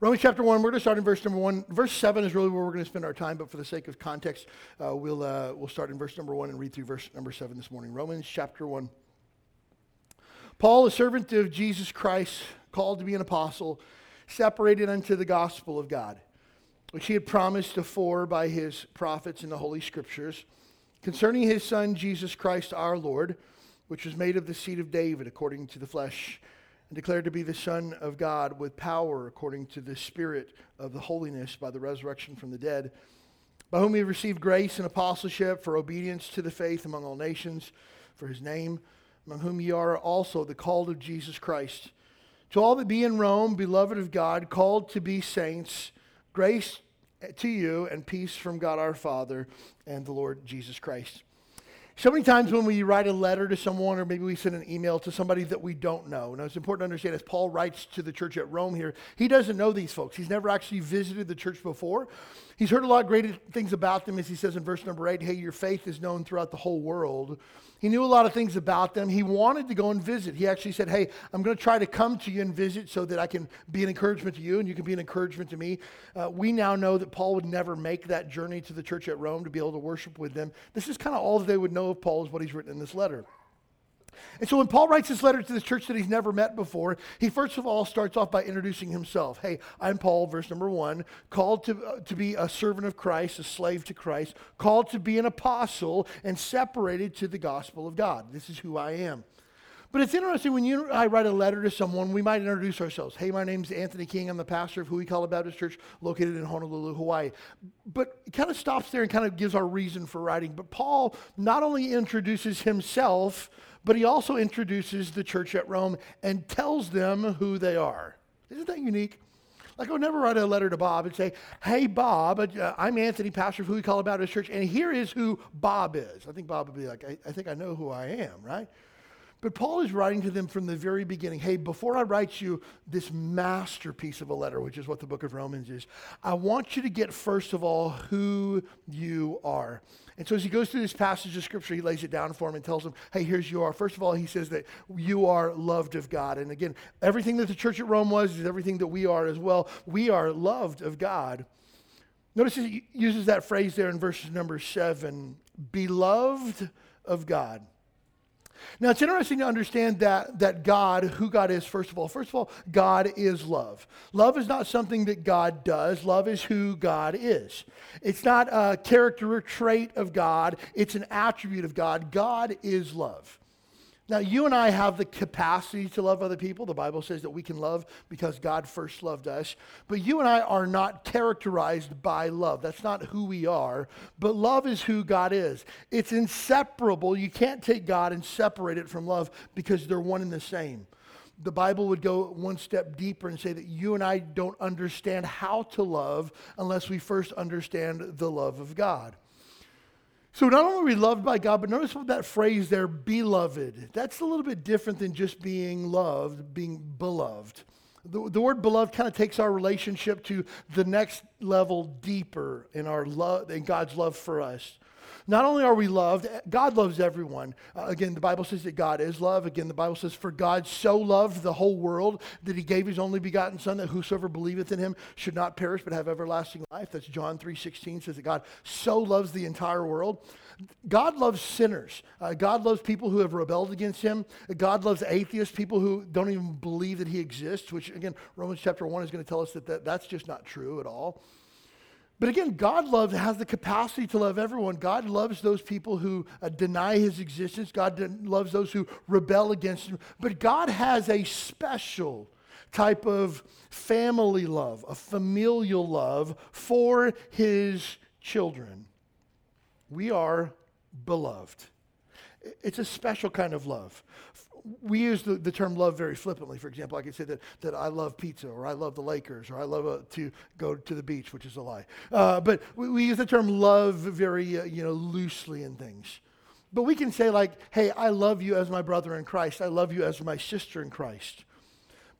Romans chapter 1, we're going to start in verse number 1. Verse 7 is really where we're going to spend our time, but for the sake of context, we'll start in verse number 1 and read through verse number 7 this morning. Romans chapter 1. Paul, a servant of Jesus Christ, called to be an apostle, separated unto the gospel of God, which he had promised afore by his prophets in the Holy Scriptures, concerning his Son Jesus Christ our Lord, which was made of the seed of David according to the flesh, declared to be the Son of God with power according to the Spirit of the holiness by the resurrection from the dead, by whom he received grace and apostleship for obedience to the faith among all nations, for his name, among whom ye are also the called of Jesus Christ. To all that be in Rome, beloved of God, called to be saints, grace to you and peace from God our Father and the Lord Jesus Christ. So many times when we write a letter to someone, or maybe we send an email to somebody that we don't know. Now, it's important to understand, as Paul writes to the church at Rome here, he doesn't know these folks. He's never actually visited the church before. He's heard a lot of great things about them, as he says in verse number 8, hey, your faith is known throughout the whole world. He knew a lot of things about them. He wanted to go and visit. He actually said, hey, I'm going to try to come to you and visit so that I can be an encouragement to you and you can be an encouragement to me. We now know that Paul would never make that journey to the church at Rome to be able to worship with them. This is kind of all that they would know of Paul, is what he's written in this letter. And so when Paul writes this letter to this church that he's never met before, he first of all starts off by introducing himself. Hey, I'm Paul, verse number 1, called to be a servant of Christ, a slave to Christ, called to be an apostle, and separated to the gospel of God. This is who I am. But it's interesting, when you and I write a letter to someone, we might introduce ourselves. Hey, my name's Anthony King. I'm the pastor of Hui Kala Baptist Church, located in Honolulu, Hawaii. But it kind of stops there and kind of gives our reason for writing. But Paul not only introduces himself, but he also introduces the church at Rome and tells them who they are. Isn't that unique? Like, I would never write a letter to Bob and say, hey, Bob, I'm Anthony, pastor of Hui Kala Baptist Church, and here is who Bob is. I think Bob would be like, I think I know who I am, right? But Paul is writing to them from the very beginning. Hey, before I write you this masterpiece of a letter, which is what the book of Romans is, I want you to get, first of all, who you are. And so as he goes through this passage of Scripture, he lays it down for him and tells him, hey, here's who you are. First of all, he says that you are loved of God. And again, everything that the church at Rome was is everything that we are as well. We are loved of God. Notice he uses that phrase there in verse number 7, beloved of God. Now, it's interesting to understand that God, who God is, first of all. First of all, God is love. Love is not something that God does. Love is who God is. It's not a character or trait of God. It's an attribute of God. God is love. Now, you and I have the capacity to love other people. The Bible says that we can love because God first loved us. But you and I are not characterized by love. That's not who we are. But love is who God is. It's inseparable. You can't take God and separate it from love because they're one and the same. The Bible would go one step deeper and say that you and I don't understand how to love unless we first understand the love of God. So not only are we loved by God, but notice what that phrase there, beloved. That's a little bit different than just being loved, being beloved. The word beloved kind of takes our relationship to the next level deeper in our love, in God's love for us. Not only are we loved, God loves everyone. Again, the Bible says that God is love. Again, the Bible says, for God so loved the whole world that he gave his only begotten Son, that whosoever believeth in him should not perish but have everlasting life. That's John 3:16, says that God so loves the entire world. God loves sinners. God loves people who have rebelled against him. God loves atheists, people who don't even believe that he exists, which again, Romans chapter 1 is going to tell us that's just not true at all. But again, God loves, has the capacity to love everyone. God loves those people who deny his existence. God loves those who rebel against him. But God has a special type of family love, a familial love for his children. We are beloved. It's a special kind of love. we use the term love very flippantly. For example, I could say that I love pizza, or I love the Lakers, or I love to go to the beach, which is a lie. But we use the term love very loosely in things. But we can say like, hey, I love you as my brother in Christ. I love you as my sister in Christ.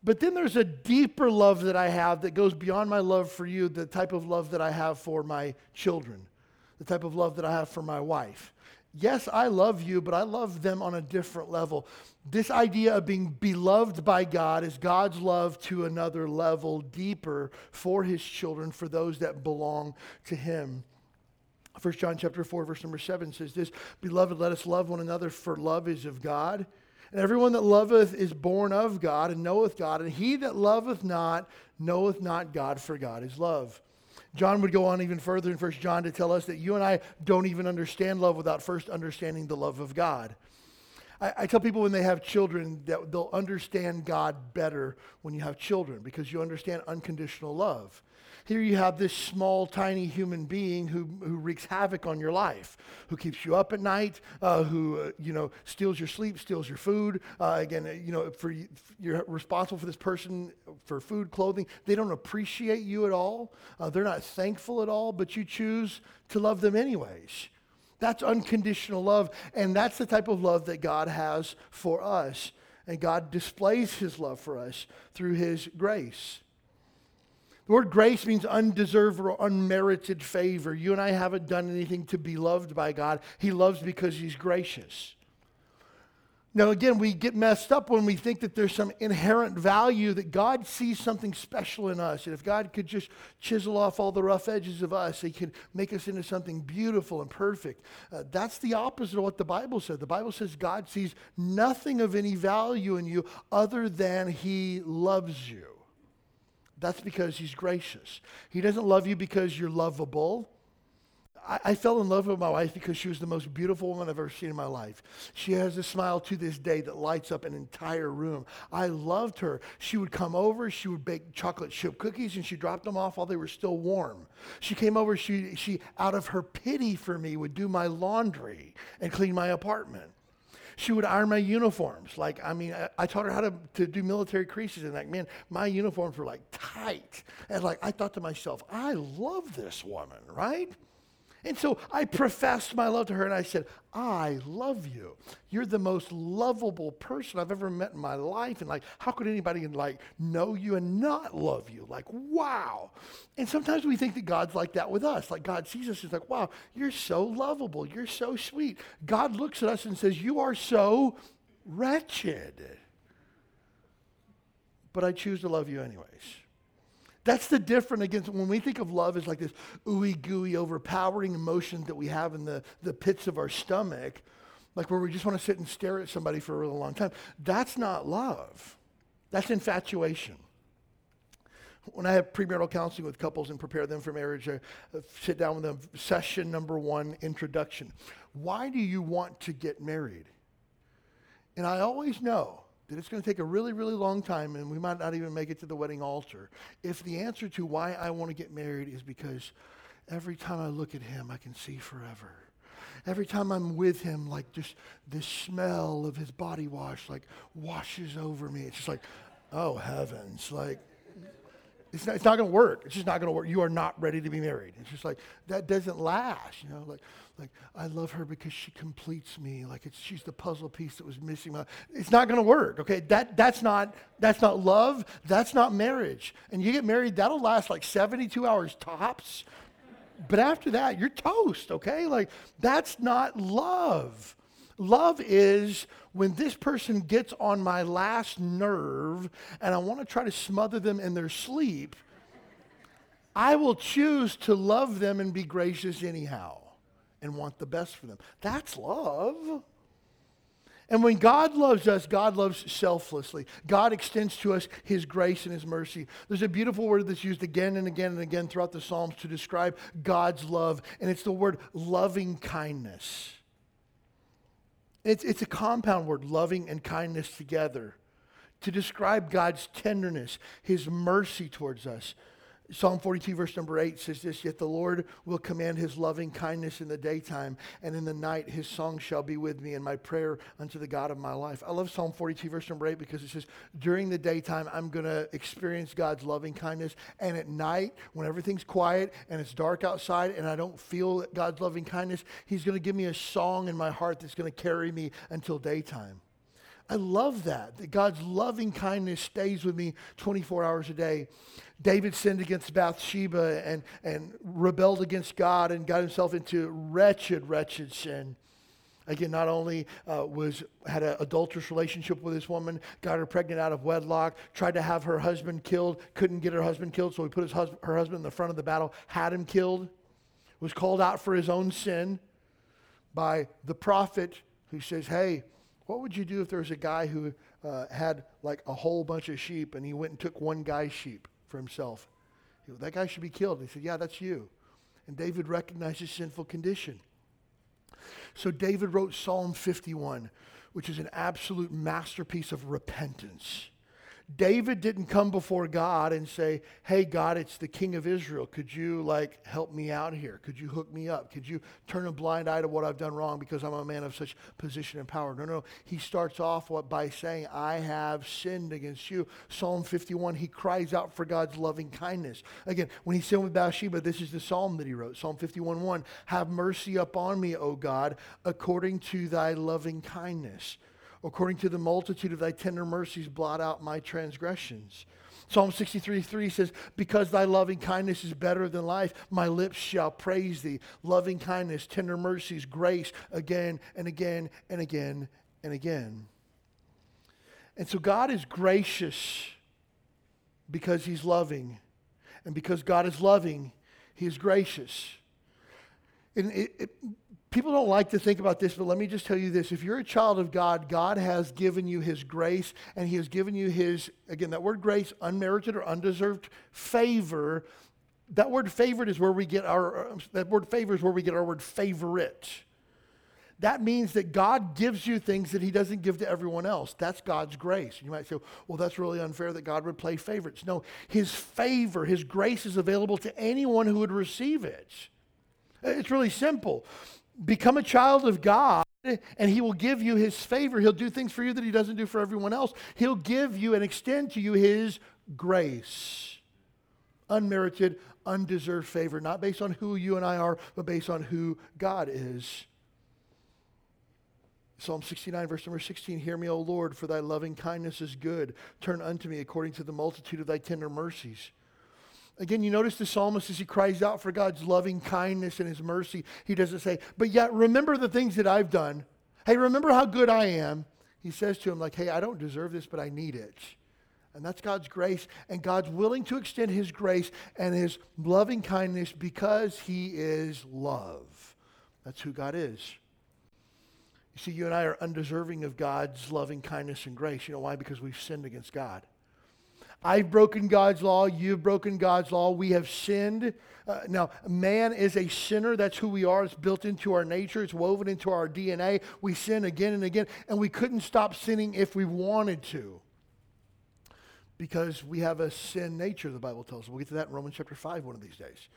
But then there's a deeper love that I have that goes beyond my love for you, the type of love that I have for my children, the type of love that I have for my wife. Yes, I love you, but I love them on a different level. This idea of being beloved by God is God's love to another level, deeper, for his children, for those that belong to him. First John chapter 4, verse number 7 says this, "Beloved, let us love one another, for love is of God. And everyone that loveth is born of God and knoweth God. And he that loveth not, knoweth not God, for God is love." John would go on even further in 1 John to tell us that you and I don't even understand love without first understanding the love of God. I tell people when they have children that they'll understand God better when you have children, because you understand unconditional love. Here you have this small, tiny human being who wreaks havoc on your life, who keeps you up at night, who steals your sleep, steals your food. You're responsible for this person for food, clothing. They don't appreciate you at all. They're not thankful at all, but you choose to love them anyways. That's unconditional love, and that's the type of love that God has for us, and God displays his love for us through his grace. The word grace means undeserved or unmerited favor. You and I haven't done anything to be loved by God. He loves because he's gracious. Now, again, we get messed up when we think that there's some inherent value, that God sees something special in us. And if God could just chisel off all the rough edges of us, he could make us into something beautiful and perfect. That's the opposite of what the Bible said. The Bible says God sees nothing of any value in you other than he loves you. That's because he's gracious. He doesn't love you because you're lovable. I fell in love with my wife because she was the most beautiful woman I've ever seen in my life. She has a smile to this day that lights up an entire room. I loved her. She would come over. She would bake chocolate chip cookies, and she dropped them off while they were still warm. She came over. She out of her pity for me, would do my laundry and clean my apartment. She would iron my uniforms. I taught her how to do military creases. And my uniforms were tight. And I thought to myself, I love this woman, right? And so I professed my love to her, and I said, I love you. You're the most lovable person I've ever met in my life. And how could anybody know you and not love you? Wow. And sometimes we think that God's like that with us. God sees us, he's wow, you're so lovable. You're so sweet. God looks at us and says, you are so wretched. But I choose to love you anyways. That's the difference against when we think of love as this ooey-gooey, overpowering emotion that we have in the pits of our stomach, where we just want to sit and stare at somebody for a really long time. That's not love. That's infatuation. When I have premarital counseling with couples and prepare them for marriage, I sit down with them, session number 1, introduction. Why do you want to get married? And I always know that it's going to take a really, really long time, and we might not even make it to the wedding altar, if the answer to why I want to get married is because every time I look at him, I can see forever. Every time I'm with him, just the smell of his body wash, washes over me. It's just oh, heavens, it's not going to work. It's just not going to work. You are not ready to be married. It's just that doesn't last, I love her because she completes me. She's the puzzle piece that was missing. It's not going to work, okay? That's not love. That's not marriage. And you get married, that'll last 72 hours tops. But after that, you're toast, okay? That's not love. Love is when this person gets on my last nerve and I want to try to smother them in their sleep, I will choose to love them and be gracious anyhow and want the best for them. That's love. And when God loves us, God loves selflessly. God extends to us his grace and his mercy. There's a beautiful word that's used again and again and again throughout the Psalms to describe God's love, and it's the word loving kindness. It's a compound word, loving and kindness together, to describe God's tenderness, his mercy towards us. Psalm 42, verse number 8 says this, "Yet the Lord will command his loving kindness in the daytime, and in the night his song shall be with me, and my prayer unto the God of my life." I love Psalm 42, verse number 8, because it says, during the daytime, I'm going to experience God's loving kindness, and at night, when everything's quiet, and it's dark outside, and I don't feel God's loving kindness, he's going to give me a song in my heart that's going to carry me until daytime. I love that God's loving kindness stays with me 24 hours a day. David sinned against Bathsheba and rebelled against God and got himself into wretched sin. Again, not only had an adulterous relationship with this woman, got her pregnant out of wedlock, tried to have her husband killed, couldn't get her husband killed, so he put her husband in the front of the battle, had him killed, was called out for his own sin by the prophet who says, "Hey, what would you do if there was a guy who had like a whole bunch of sheep and he went and took one guy's sheep for himself? He said, that guy should be killed." And he said, "Yeah, that's you." And David recognized his sinful condition. So David wrote Psalm 51, which is an absolute masterpiece of repentance. David didn't come before God and say, "Hey, God, it's the king of Israel. Could you, like, help me out here? Could you hook me up? Could you turn a blind eye to what I've done wrong because I'm a man of such position and power?" No. He starts off by saying, "I have sinned against you." Psalm 51, he cries out for God's loving kindness. Again, when he sinned with Bathsheba, this is the psalm that he wrote. Psalm 51:1, "Have mercy upon me, O God, according to thy loving kindness. According to the multitude of thy tender mercies, blot out my transgressions." Psalm 63:3 says, "Because thy loving kindness is better than life, my lips shall praise thee." Loving kindness, tender mercies, grace, again and again and again and again. And so God is gracious because he's loving. And because God is loving, he is gracious. And people don't like to think about this, but let me just tell you this. If you're a child of God, God has given you his grace, and he has given you his, again, that word grace, unmerited or undeserved favor. That word favored is where we get our, that word favor is where we get our word favorite. That means that God gives you things that he doesn't give to everyone else. That's God's grace. You might say, "Well, that's really unfair that God would play favorites." No, his favor, his grace is available to anyone who would receive it. It's really simple. Become a child of God, and he will give you his favor. He'll do things for you that he doesn't do for everyone else. He'll give you and extend to you his grace. Unmerited, undeserved favor, not based on who you and I are, but based on who God is. Psalm 69, verse number 16, "Hear me, O Lord, for thy loving kindness is good. Turn unto me according to the multitude of thy tender mercies." Again, you notice the psalmist as he cries out for God's loving kindness and his mercy. He doesn't say, "But yet remember the things that I've done. Hey, remember how good I am." He says to him like, "Hey, I don't deserve this, but I need it." And that's God's grace. And God's willing to extend his grace and his loving kindness because he is love. That's who God is. You see, you and I are undeserving of God's loving kindness and grace. You know why? Because we've sinned against God. I've broken God's law. You've broken God's law. We have sinned. Now, man is a sinner. That's who we are. It's built into our nature. It's woven into our DNA. We sin again and again, and we couldn't stop sinning if we wanted to because we have a sin nature, the Bible tells us. We'll get to that in Romans chapter 5 one of these days.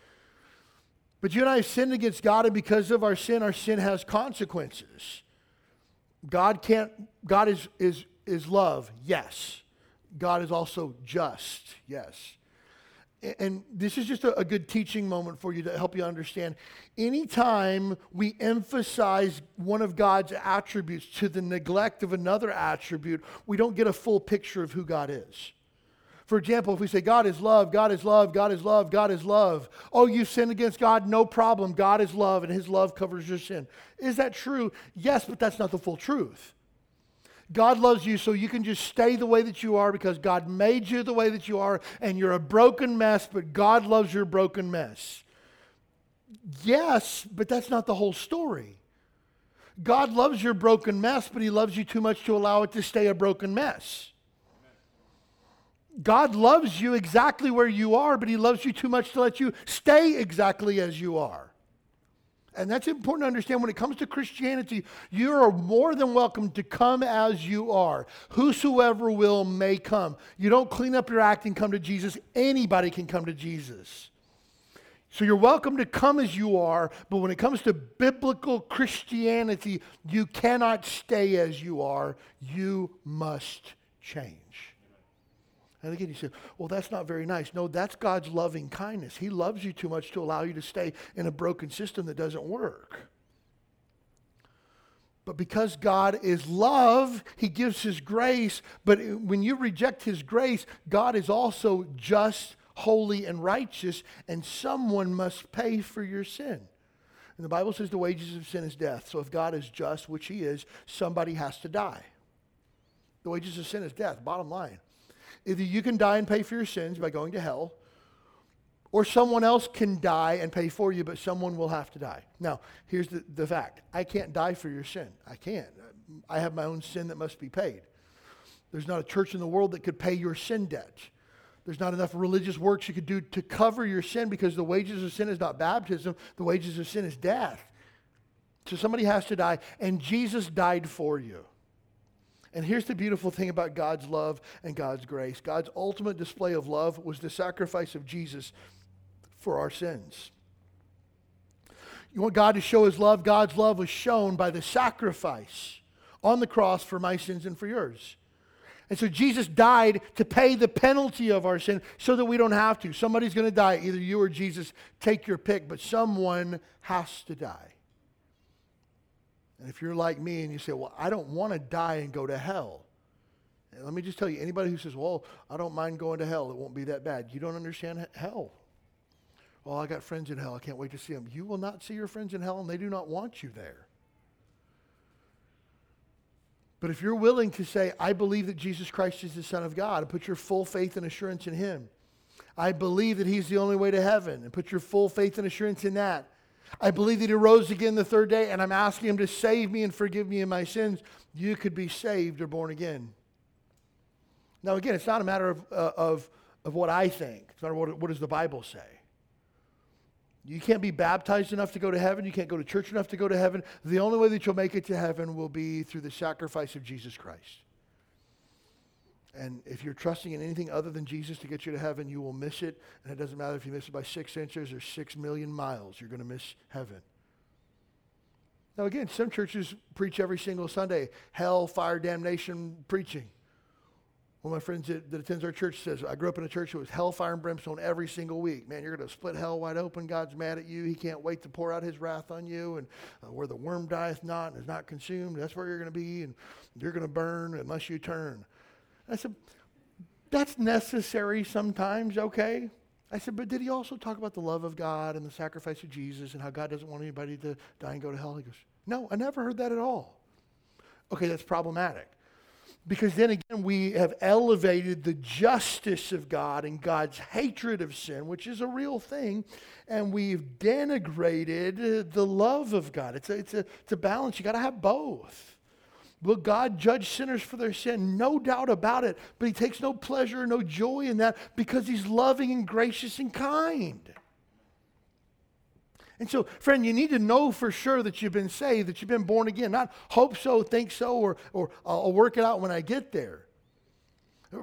But you and I have sinned against God, and because of our sin has consequences. God is love, yes. God is also just, yes. And this is just a good teaching moment for you to help you understand. Anytime we emphasize one of God's attributes to the neglect of another attribute, we don't get a full picture of who God is. For example, if we say, God is love, God is love, God is love, God is love. Oh, you sinned against God, no problem. God is love, and his love covers your sin. Is that true? Yes, but that's not the full truth. God loves you so you can just stay the way that you are because God made you the way that you are and you're a broken mess, but God loves your broken mess. Yes, but that's not the whole story. God loves your broken mess, but he loves you too much to allow it to stay a broken mess. God loves you exactly where you are, but he loves you too much to let you stay exactly as you are. And that's important to understand. When it comes to Christianity, you are more than welcome to come as you are. Whosoever will may come. You don't clean up your act and come to Jesus. Anybody can come to Jesus. So you're welcome to come as you are, but when it comes to biblical Christianity, you cannot stay as you are. You must change. And again, you say, well, that's not very nice. No, that's God's loving kindness. He loves you too much to allow you to stay in a broken system that doesn't work. But because God is love, He gives His grace. But when you reject His grace, God is also just, holy, and righteous, and someone must pay for your sin. And the Bible says the wages of sin is death. So if God is just, which He is, somebody has to die. The wages of sin is death, bottom line. Either you can die and pay for your sins by going to hell, or someone else can die and pay for you, but someone will have to die. Now, here's the fact. I can't die for your sin. I can't. I have my own sin that must be paid. There's not a church in the world that could pay your sin debt. There's not enough religious works you could do to cover your sin, because the wages of sin is not baptism. The wages of sin is death. So somebody has to die, and Jesus died for you. And here's the beautiful thing about God's love and God's grace. God's ultimate display of love was the sacrifice of Jesus for our sins. You want God to show His love? God's love was shown by the sacrifice on the cross for my sins and for yours. And so Jesus died to pay the penalty of our sin so that we don't have to. Somebody's going to die, either you or Jesus, take your pick, but someone has to die. And if you're like me and you say, well, I don't want to die and go to hell. And let me just tell you, anybody who says, well, I don't mind going to hell, it won't be that bad. You don't understand hell. Well, I got friends in hell. I can't wait to see them. You will not see your friends in hell, and they do not want you there. But if you're willing to say, I believe that Jesus Christ is the Son of God, and put your full faith and assurance in Him. I believe that He's the only way to heaven, and put your full faith and assurance in that. I believe that He rose again the third day, and I'm asking Him to save me and forgive me of my sins. You could be saved or born again. Now, again, it's not a matter of what I think. It's not a matter of what does the Bible say. You can't be baptized enough to go to heaven. You can't go to church enough to go to heaven. The only way that you'll make it to heaven will be through the sacrifice of Jesus Christ. And if you're trusting in anything other than Jesus to get you to heaven, you will miss it. And it doesn't matter if you miss it by 6 inches or 6 million miles. You're going to miss heaven. Now, again, some churches preach every single Sunday, hell, fire, damnation preaching. One of my friends that attends our church says, I grew up in a church that was hellfire and brimstone every single week. Man, you're going to split hell wide open. God's mad at you. He can't wait to pour out His wrath on you. And where the worm dieth not and is not consumed, that's where you're going to be. And you're going to burn unless you turn. I said, that's necessary sometimes, okay? I said, but did he also talk about the love of God and the sacrifice of Jesus and how God doesn't want anybody to die and go to hell? He goes, no, I never heard that at all. Okay, that's problematic. Because then again, we have elevated the justice of God and God's hatred of sin, which is a real thing, and we've denigrated the love of God. It's a balance. You got to have both. Will God judge sinners for their sin? No doubt about it, but He takes no pleasure, no joy in that, because He's loving and gracious and kind. And so, friend, you need to know for sure that you've been saved, that you've been born again. Not hope so, think so, or I'll work it out when I get there.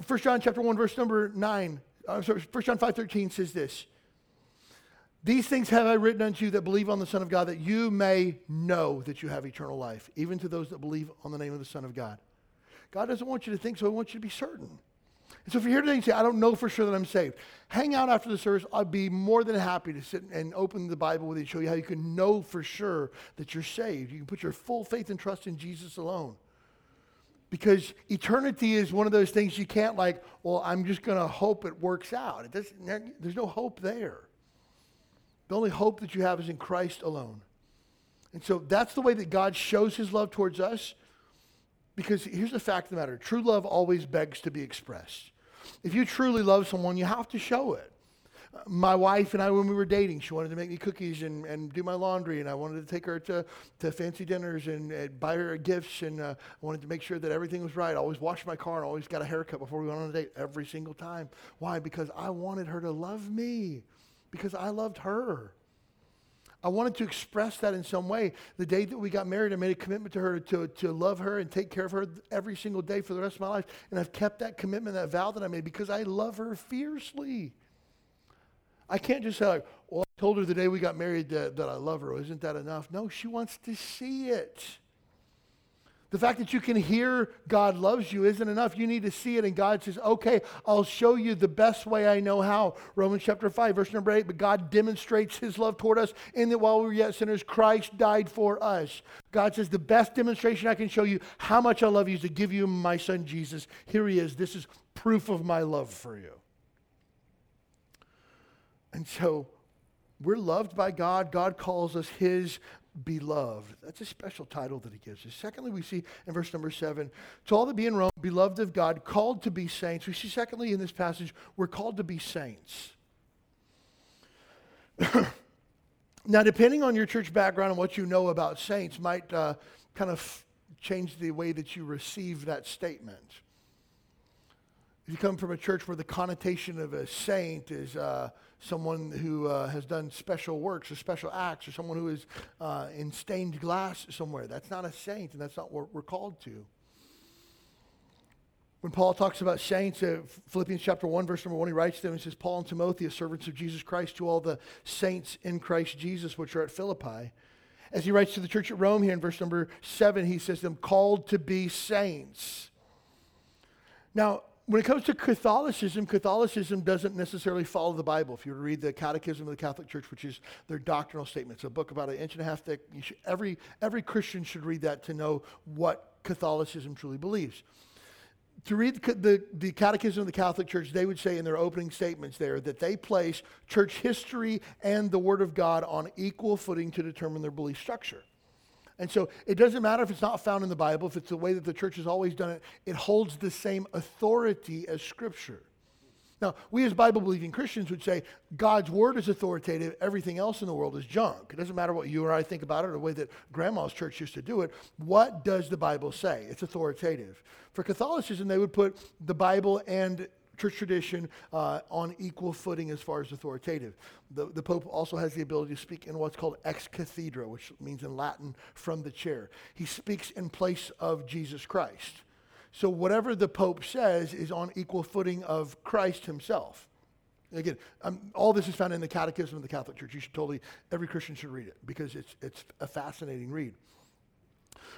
First John chapter 1, verse number 9. I'm sorry, 1 John 5:13 says this. These things have I written unto you that believe on the Son of God, that you may know that you have eternal life, even to those that believe on the name of the Son of God. God doesn't want you to think so, He wants you to be certain. And so if you're here today and say, I don't know for sure that I'm saved, hang out after the service. I'd be more than happy to sit and open the Bible with you and show you how you can know for sure that you're saved. You can put your full faith and trust in Jesus alone. Because eternity is one of those things you can't like, well, I'm just going to hope it works out. It doesn't, there's no hope there. The only hope that you have is in Christ alone. And so that's the way that God shows His love towards us. Because here's the fact of the matter. True love always begs to be expressed. If you truly love someone, you have to show it. My wife and I, when we were dating, she wanted to make me cookies and do my laundry, and I wanted to take her to fancy dinners and buy her gifts, and I wanted to make sure that everything was right. I always washed my car and always got a haircut before we went on a date every single time. Why? Because I wanted her to love me, because I loved her. I wanted to express that in some way. The day that we got married, I made a commitment to her to love her and take care of her every single day for the rest of my life. And I've kept that commitment, that vow that I made, because I love her fiercely. I can't just say, like, well, I told her the day we got married that I love her. Isn't that enough? No, she wants to see it. The fact that you can hear God loves you isn't enough. You need to see it, and God says, okay, I'll show you the best way I know how. Romans chapter 5, verse number 8, but God demonstrates his love toward us in that while we were yet sinners, Christ died for us. God says, the best demonstration I can show you how much I love you is to give you my son Jesus. Here he is. This is proof of my love for you. And so we're loved by God. God calls us his beloved. That's a special title that he gives us. Secondly, we see in verse number 7, to all that be in Rome, beloved of God, called to be saints. We see secondly in this passage, we're called to be saints. Now, depending on your church background and what you know about saints might kind of change the way that you receive that statement. If you come from a church where the connotation of a saint is someone who has done special works or special acts, or someone who is in stained glass somewhere. That's not a saint, and that's not what we're called to. When Paul talks about saints, Philippians chapter 1, verse number 1, he writes to them and says, Paul and Timothy, servants of Jesus Christ, to all the saints in Christ Jesus, which are at Philippi. As he writes to the church at Rome here in verse number 7, he says them, called to be saints. Now, when it comes to Catholicism, Catholicism doesn't necessarily follow the Bible. If you were to read the Catechism of the Catholic Church, which is their doctrinal statement, it's a book about 1.5 inches thick. You should, every Christian should read that to know what Catholicism truly believes. To read the Catechism of the Catholic Church, they would say in their opening statements there that they place church history and the Word of God on equal footing to determine their belief structure. And so it doesn't matter if it's not found in the Bible, if it's the way that the church has always done it, it holds the same authority as Scripture. Now, we as Bible-believing Christians would say God's Word is authoritative, everything else in the world is junk. It doesn't matter what you or I think about it or the way that Grandma's church used to do it. What does the Bible say? It's authoritative. For Catholicism, they would put the Bible and church tradition on equal footing as far as authoritative. The Pope also has the ability to speak in what's called ex cathedra, which means in Latin, from the chair. He speaks in place of Jesus Christ. So whatever the Pope says is on equal footing of Christ himself. Again, all this is found in the Catechism of the Catholic Church. You should every Christian should read it because it's a fascinating read.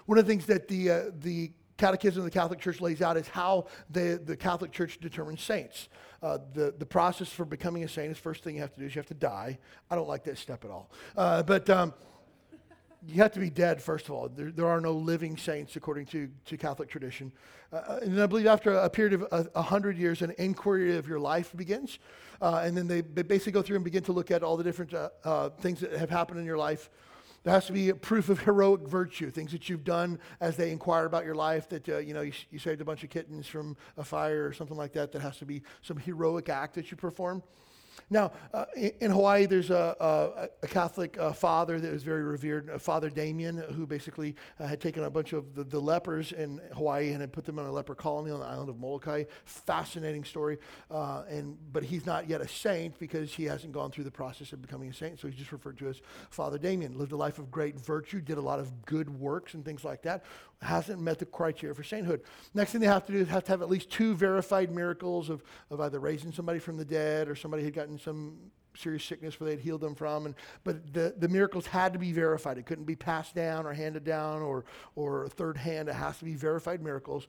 One of the things that the Catechism of the Catholic Church lays out is how the Catholic Church determines saints. The process for becoming a saint is first thing you have to do is you have to die. I don't like that step at all. You have to be dead, first of all. There are no living saints according to Catholic tradition. And I believe after a period of 100 years, an inquiry of your life begins. And then they basically go through and begin to look at all the different things that have happened in your life. There has to be a proof of heroic virtue, things that you've done as they inquire about your life, that you saved a bunch of kittens from a fire or something like that. That has to be some heroic act that you perform. Now, in Hawaii, there's a Catholic father that was very revered, Father Damien, who basically had taken a bunch of the lepers in Hawaii and had put them in a leper colony on the island of Molokai. Fascinating story. But he's not yet a saint because he hasn't gone through the process of becoming a saint, so he's just referred to as Father Damien. Lived a life of great virtue, did a lot of good works and things like that. Hasn't met the criteria for sainthood. Next thing they have to do is have to have at least 2 verified miracles of either raising somebody from the dead or somebody had gotten some serious sickness where they'd healed them from. But the miracles had to be verified. It couldn't be passed down or handed down or third hand. It has to be verified miracles.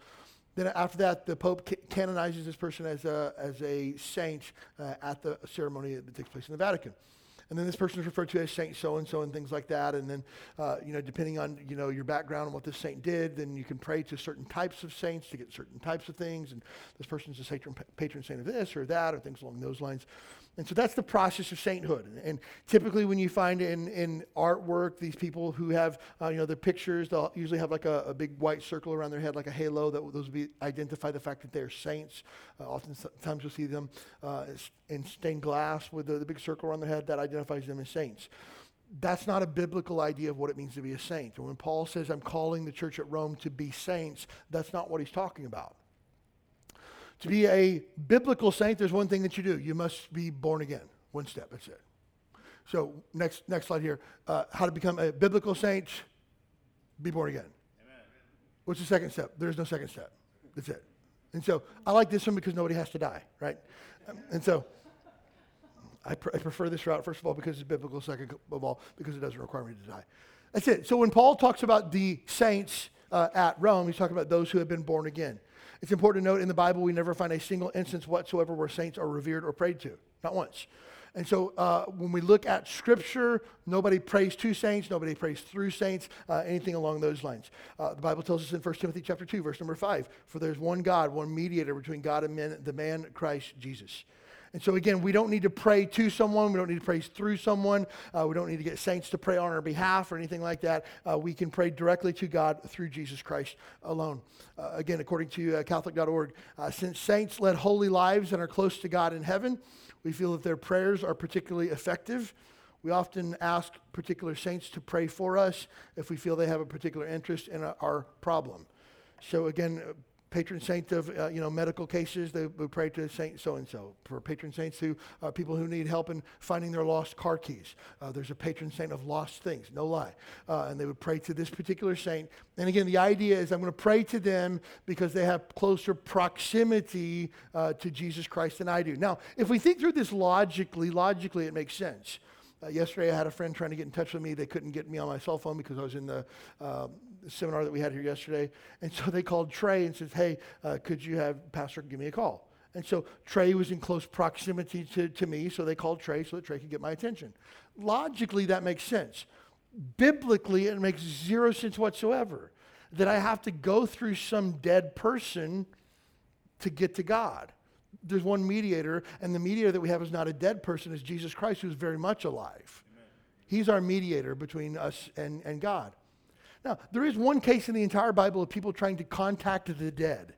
Then after that, the Pope canonizes this person as a saint at the ceremony that takes place in the Vatican. And then this person is referred to as Saint so-and-so and things like that. And then, depending on, your background and what this saint did, then you can pray to certain types of saints to get certain types of things. And this person's the patron saint of this or that or things along those lines. And so that's the process of sainthood. And typically when you find in artwork, these people who have, their pictures, they'll usually have like a big white circle around their head, like a halo. Those would identify the fact that they're saints. Oftentimes you'll see them in stained glass with the big circle around their head. That identifies them as saints. That's not a biblical idea of what it means to be a saint. And when Paul says, I'm calling the church at Rome to be saints, that's not what he's talking about. To be a biblical saint, there's one thing that you do. You must be born again. One step, that's it. So next slide here. How to become a biblical saint, be born again. Amen. What's the second step? There's no second step. That's it. And so I like this one because nobody has to die, right? And so I prefer this route, first of all, because it's biblical, second of all, because it doesn't require me to die. That's it. So when Paul talks about the saints at Rome, he's talking about those who have been born again. It's important to note in the Bible, we never find a single instance whatsoever where saints are revered or prayed to. Not once. And so when we look at Scripture, nobody prays to saints, nobody prays through saints, anything along those lines. The Bible tells us in 1 Timothy chapter 2, verse number 5, for there's one God, one mediator between God and men, the man Christ Jesus. And so again, we don't need to pray to someone. We don't need to pray through someone. We don't need to get saints to pray on our behalf or anything like that. We can pray directly to God through Jesus Christ alone. Again, according to Catholic.org, since saints led holy lives and are close to God in heaven, we feel that their prayers are particularly effective. We often ask particular saints to pray for us if we feel they have a particular interest in our problem. So again, patron saint of medical cases, they would pray to Saint so-and-so. For patron saints who people who need help in finding their lost car keys. There's a patron saint of lost things, no lie. And they would pray to this particular saint. And again, the idea is I'm going to pray to them because they have closer proximity to Jesus Christ than I do. Now, if we think through this logically it makes sense. Yesterday I had a friend trying to get in touch with me. They couldn't get me on my cell phone because I was in the seminar that we had here yesterday. And so they called Trey and said, hey, could you have Pastor give me a call? And so Trey was in close proximity to me, so they called Trey so that Trey could get my attention. Logically, that makes sense. Biblically, it makes zero sense whatsoever that I have to go through some dead person to get to God. There's one mediator, and the mediator that we have is not a dead person. It's Jesus Christ, who's very much alive. Amen. He's our mediator between us and God. Now, there is one case in the entire Bible of people trying to contact the dead.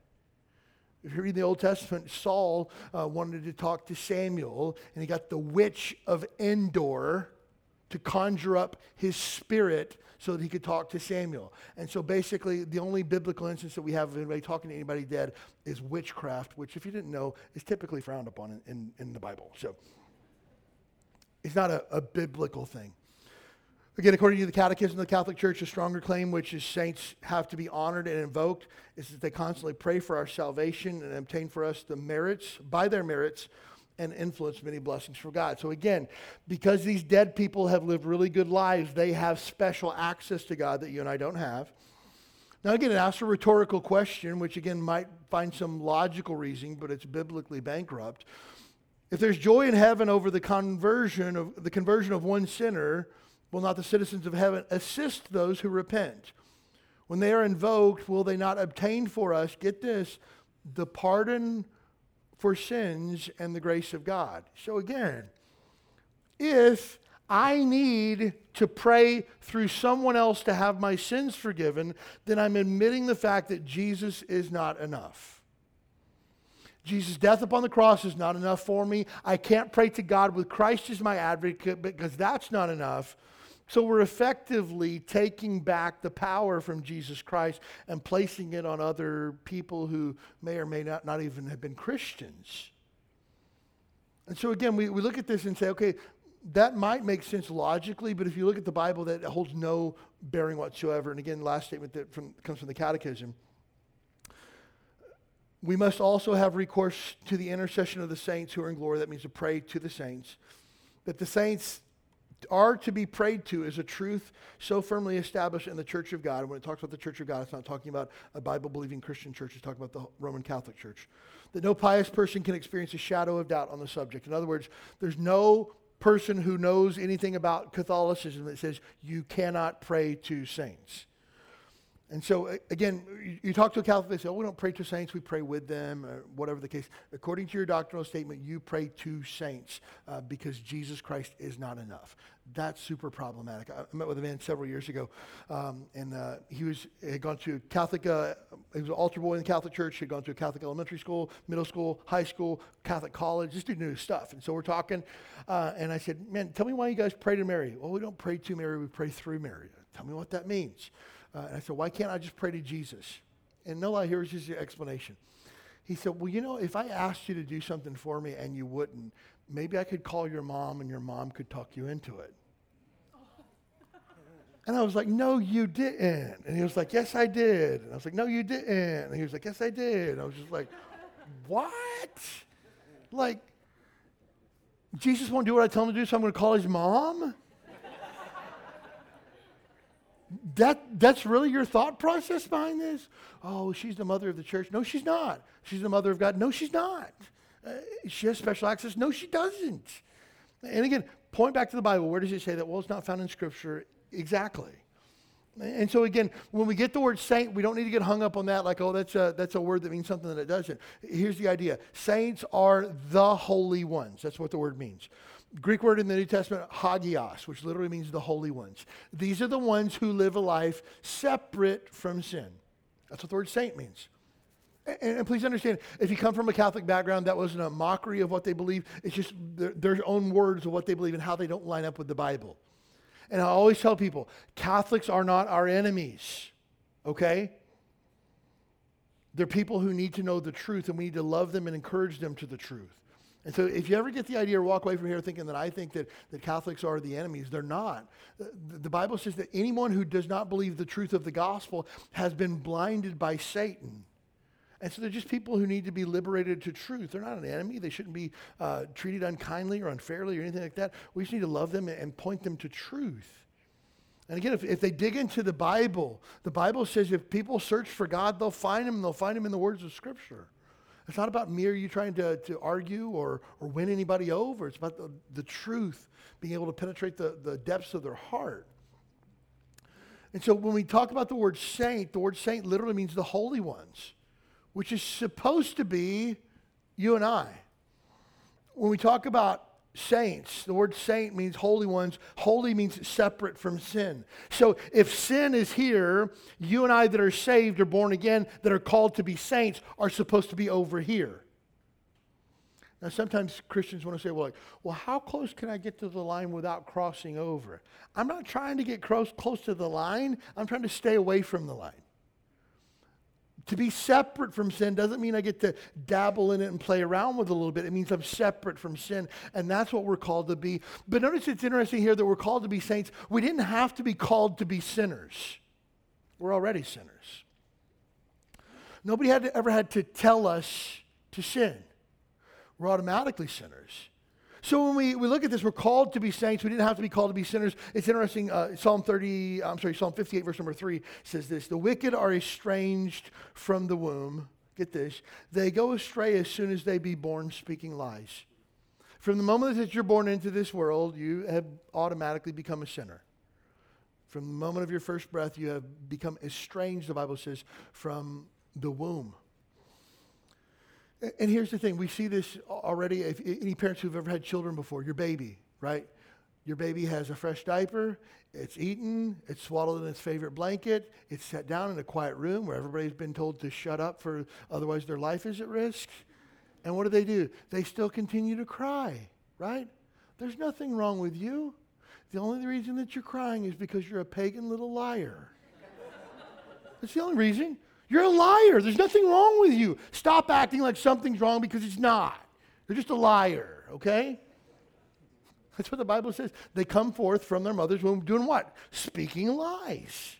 If you read the Old Testament, Saul wanted to talk to Samuel, and he got the witch of Endor to conjure up his spirit so that he could talk to Samuel. And so basically, the only biblical instance that we have of anybody talking to anybody dead is witchcraft, which, if you didn't know, is typically frowned upon in the Bible. So it's not a biblical thing. Again, according to the Catechism of the Catholic Church, a stronger claim, which is saints have to be honored and invoked, is that they constantly pray for our salvation and obtain for us the merits, by their merits, and influence many blessings from God. So again, because these dead people have lived really good lives, they have special access to God that you and I don't have. Now again, it asks a rhetorical question, which again might find some logical reasoning, but it's biblically bankrupt. If there's joy in heaven over the conversion of one sinner, will not the citizens of heaven assist those who repent? When they are invoked, will they not obtain for us, get this, the pardon for sins and the grace of God? So again, if I need to pray through someone else to have my sins forgiven, then I'm admitting the fact that Jesus is not enough. Jesus' death upon the cross is not enough for me. I can't pray to God with Christ as my advocate because that's not enough. So we're effectively taking back the power from Jesus Christ and placing it on other people who may or may not even have been Christians. And so again, we look at this and say, okay, that might make sense logically, but if you look at the Bible, that holds no bearing whatsoever. And again, last statement that comes from the Catechism. We must also have recourse to the intercession of the saints who are in glory. That means to pray to the saints. That the saints are to be prayed to is a truth so firmly established in the Church of God. And when it talks about the Church of God, it's not talking about a Bible-believing Christian church. It's talking about the Roman Catholic Church. That no pious person can experience a shadow of doubt on the subject. In other words, there's no person who knows anything about Catholicism that says you cannot pray to saints. And so, again, you talk to a Catholic, they say, oh, we don't pray to saints, we pray with them, or whatever the case. According to your doctrinal statement, you pray to saints because Jesus Christ is not enough. That's super problematic. I met with a man several years ago, and he had gone to Catholic, he was an altar boy in the Catholic Church, he had gone to a Catholic elementary school, middle school, high school, Catholic college, this dude knew his stuff. And so we're talking, and I said, man, tell me why you guys pray to Mary. Well, we don't pray to Mary, we pray through Mary. Tell me what that means. And I said, why can't I just pray to Jesus? And no lie, here's his explanation. He said, well, if I asked you to do something for me and you wouldn't, maybe I could call your mom and your mom could talk you into it. And I was like, no, you didn't. And he was like, yes, I did. And I was like, no, you didn't. And he was like, yes, I did. And I was just like, what? Like, Jesus won't do what I tell him to do, so I'm going to call his mom? That's really your thought process behind this? Oh, she's the mother of the church. No, she's not. She's the mother of God. No, she's not. She has special access. No, she doesn't. And again, point back to the Bible. Where does it say that? Well, it's not found in Scripture exactly. And so again, when we get the word saint, we don't need to get hung up on that, like, oh, that's a word that means something that it doesn't. Here's the idea. Saints are the holy ones. That's what the word means. Greek word in the New Testament, hagios, which literally means the holy ones. These are the ones who live a life separate from sin. That's what the word saint means. And please understand, if you come from a Catholic background, that wasn't a mockery of what they believe. It's just their own words of what they believe and how they don't line up with the Bible. And I always tell people, Catholics are not our enemies, okay? They're people who need to know the truth, and we need to love them and encourage them to the truth. And so if you ever get the idea or walk away from here thinking that I think that Catholics are the enemies, they're not. The Bible says that anyone who does not believe the truth of the gospel has been blinded by Satan. And so they're just people who need to be liberated to truth. They're not an enemy. They shouldn't be treated unkindly or unfairly or anything like that. We just need to love them and point them to truth. And again, if they dig into the Bible says if people search for God, they'll find him. They'll find him in the words of Scripture. It's not about me or you trying to argue or win anybody over. It's about the truth, being able to penetrate the depths of their heart. And so when we talk about the word saint literally means the holy ones, which is supposed to be you and I. When we talk about saints, the word saint means holy ones. Holy means separate from sin. So if sin is here, you and I that are saved, are born again, that are called to be saints, are supposed to be over here. Now, sometimes Christians want to say, well, how close can I get to the line without crossing over? I'm not trying to get close to the line. I'm trying to stay away from the line. To be separate from sin doesn't mean I get to dabble in it and play around with it a little bit. It means I'm separate from sin, and that's what we're called to be. But notice it's interesting here that we're called to be saints. We didn't have to be called to be sinners. We're already sinners. Nobody ever had to tell us to sin. We're automatically sinners. So when we look at this, we're called to be saints. We didn't have to be called to be sinners. It's interesting, Psalm 58, verse number 3 says this, the wicked are estranged from the womb. Get this. They go astray as soon as they be born, speaking lies. From the moment that you're born into this world, you have automatically become a sinner. From the moment of your first breath, you have become estranged, the Bible says, from the womb. And here's the thing, we see this already, if any parents who've ever had children before, your baby, right? Your baby has a fresh diaper, it's eaten, it's swaddled in its favorite blanket, it's set down in a quiet room where everybody's been told to shut up for otherwise their life is at risk. And what do? They still continue to cry, right? There's nothing wrong with you. The only reason that you're crying is because you're a pagan little liar. That's the only reason. You're a liar. There's nothing wrong with you. Stop acting like something's wrong because it's not. You're just a liar, okay? That's what the Bible says. They come forth from their mother's womb doing what? Speaking lies.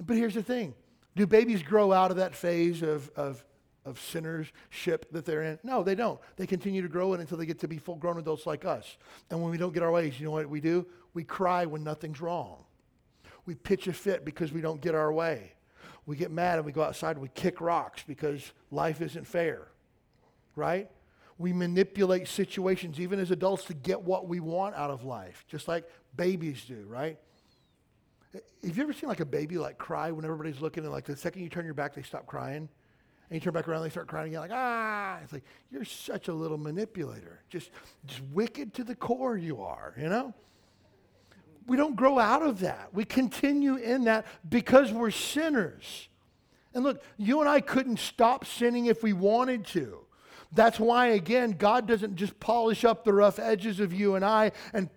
But here's the thing. Do babies grow out of that phase of sinnership that they're in? No, they don't. They continue to grow in until they get to be full-grown adults like us. And when we don't get our ways, you know what we do? We cry when nothing's wrong. We pitch a fit because we don't get our way. We get mad and we go outside and we kick rocks because life isn't fair, right? We manipulate situations, even as adults, to get what we want out of life, just like babies do, right? Have you ever seen like a baby like cry when everybody's looking and like the second you turn your back, they stop crying? And you turn back around, they start crying again, like, ah! It's like, you're such a little manipulator. Just wicked to the core you are, you know? We don't grow out of that. We continue in that because we're sinners. And look, you and I couldn't stop sinning if we wanted to. That's why, again, God doesn't just polish up the rough edges of you and I and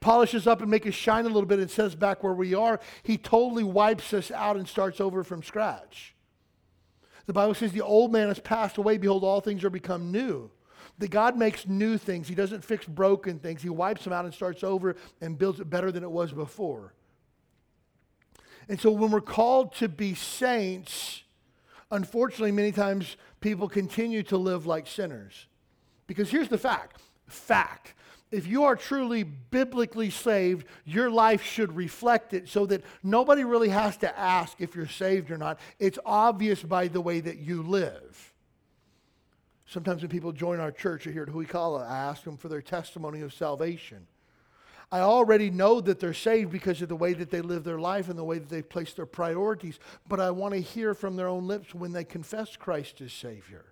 polish us up and make us shine a little bit and set us back where we are. He totally wipes us out and starts over from scratch. The Bible says the old man has passed away. Behold, all things are become new. That God makes new things. He doesn't fix broken things. He wipes them out and starts over and builds it better than it was before. And so when we're called to be saints, unfortunately, many times people continue to live like sinners. Because here's the fact. If you are truly biblically saved, your life should reflect it so that nobody really has to ask if you're saved or not. It's obvious by the way that you live. Sometimes when people join our church here at Hui Kala, I ask them for their testimony of salvation. I already know that they're saved because of the way that they live their life and the way that they place their priorities, but I want to hear from their own lips when they confess Christ as Savior.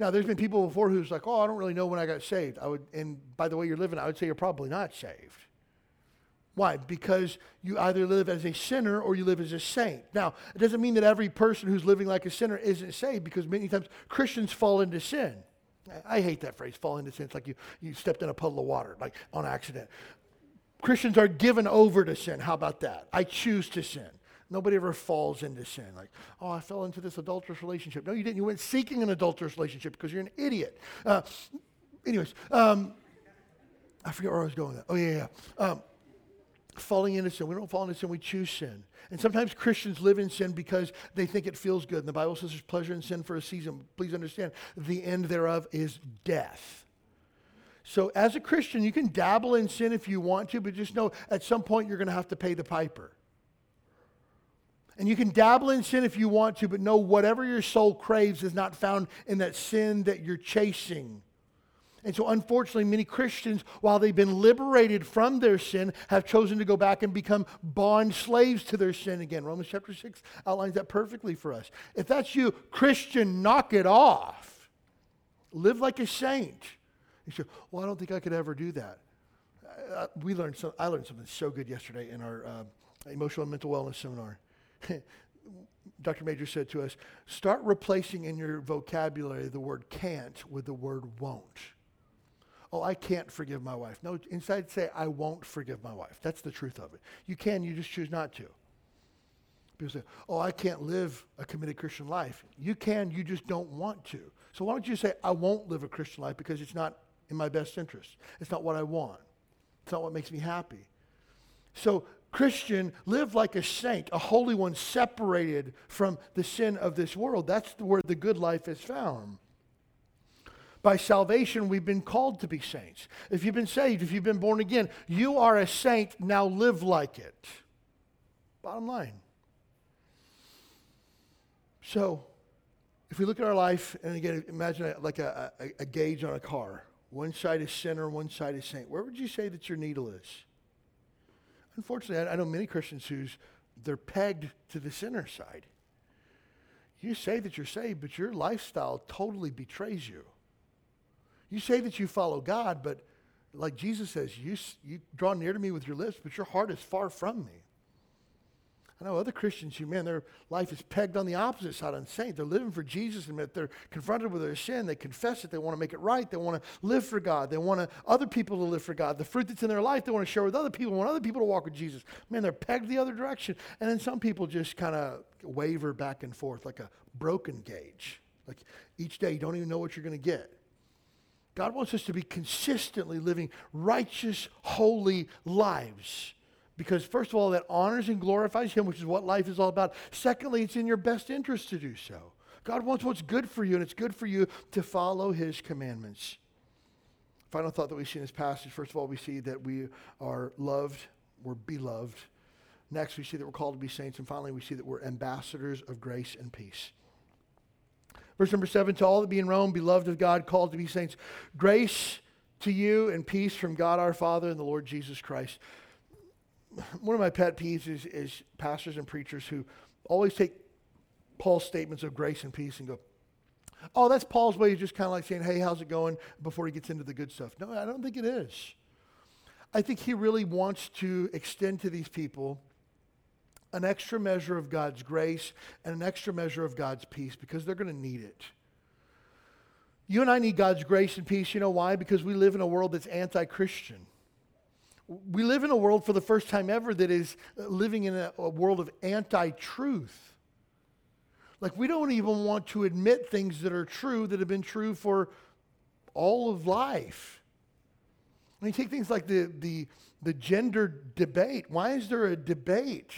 Now, there's been people before who's like, I don't really know when I got saved. And by the way you're living, I would say you're probably not saved. Why? Because you either live as a sinner or you live as a saint. Now, it doesn't mean that every person who's living like a sinner isn't saved, because many times Christians fall into sin. I hate that phrase, fall into sin. It's like you stepped in a puddle of water, like on accident. Christians are given over to sin. How about that? I choose to sin. Nobody ever falls into sin. Like, I fell into this adulterous relationship. No, you didn't. You went seeking an adulterous relationship because you're an idiot. Anyways, I forget where I was going with that. Falling into sin. We don't fall into sin. We choose sin. And sometimes Christians live in sin because they think it feels good. And the Bible says there's pleasure in sin for a season. Please understand, the end thereof is death. So as a Christian, you can dabble in sin if you want to, but just know at some point you're going to have to pay the piper. And you can dabble in sin if you want to, but know whatever your soul craves is not found in that sin that you're chasing. And so unfortunately, many Christians, while they've been liberated from their sin, have chosen to go back and become bond slaves to their sin again. Romans chapter 6 outlines that perfectly for us. If that's you, Christian, knock it off. Live like a saint. You say, I don't think I could ever do that. I learned something so good yesterday in our emotional and mental wellness seminar. Dr. Major said to us, start replacing in your vocabulary the word can't with the word won't. I can't forgive my wife. No, inside say, I won't forgive my wife. That's the truth of it. You can, you just choose not to. People say, I can't live a committed Christian life. You can, you just don't want to. So why don't you say, I won't live a Christian life because it's not in my best interest. It's not what I want. It's not what makes me happy. So Christian, live like a saint, a holy one separated from the sin of this world. That's where the good life is found. By salvation, we've been called to be saints. If you've been saved, if you've been born again, you are a saint, now live like it. Bottom line. So, if we look at our life, and again, imagine like a gauge on a car. One side is sinner, one side is saint. Where would you say that your needle is? Unfortunately, I know many Christians they're pegged to the sinner side. You say that you're saved, but your lifestyle totally betrays you. You say that you follow God, but like Jesus says, you draw near to me with your lips, but your heart is far from me. I know other Christians their life is pegged on the opposite side on saint. They're living for Jesus, and if they're confronted with their sin, they confess it, they want to make it right, they want to live for God, they want other people to live for God. The fruit that's in their life, they want to share with other people, want other people to walk with Jesus. They're pegged the other direction. And then some people just kind of waver back and forth like a broken gauge. Like each day, you don't even know what you're going to get. God wants us to be consistently living righteous, holy lives. Because first of all, that honors and glorifies Him, which is what life is all about. Secondly, it's in your best interest to do so. God wants what's good for you, and it's good for you to follow His commandments. Final thought that we see in this passage, first of all, we see that we are loved, we're beloved. Next, we see that we're called to be saints. And finally, we see that we're ambassadors of grace and peace. Verse number 7, to all that be in Rome, beloved of God, called to be saints. Grace to you and peace from God our Father and the Lord Jesus Christ. One of my pet peeves is pastors and preachers who always take Paul's statements of grace and peace and go, that's Paul's way of just kind of like saying, hey, how's it going, before he gets into the good stuff. No, I don't think it is. I think he really wants to extend to these people an extra measure of God's grace and an extra measure of God's peace, because they're going to need it. You and I need God's grace and peace. You know why? Because we live in a world that's anti-Christian. We live in a world for the first time ever that is living in a world of anti-truth. Like, we don't even want to admit things that are true, that have been true for all of life. I mean, take things like the gender debate. Why is there a debate?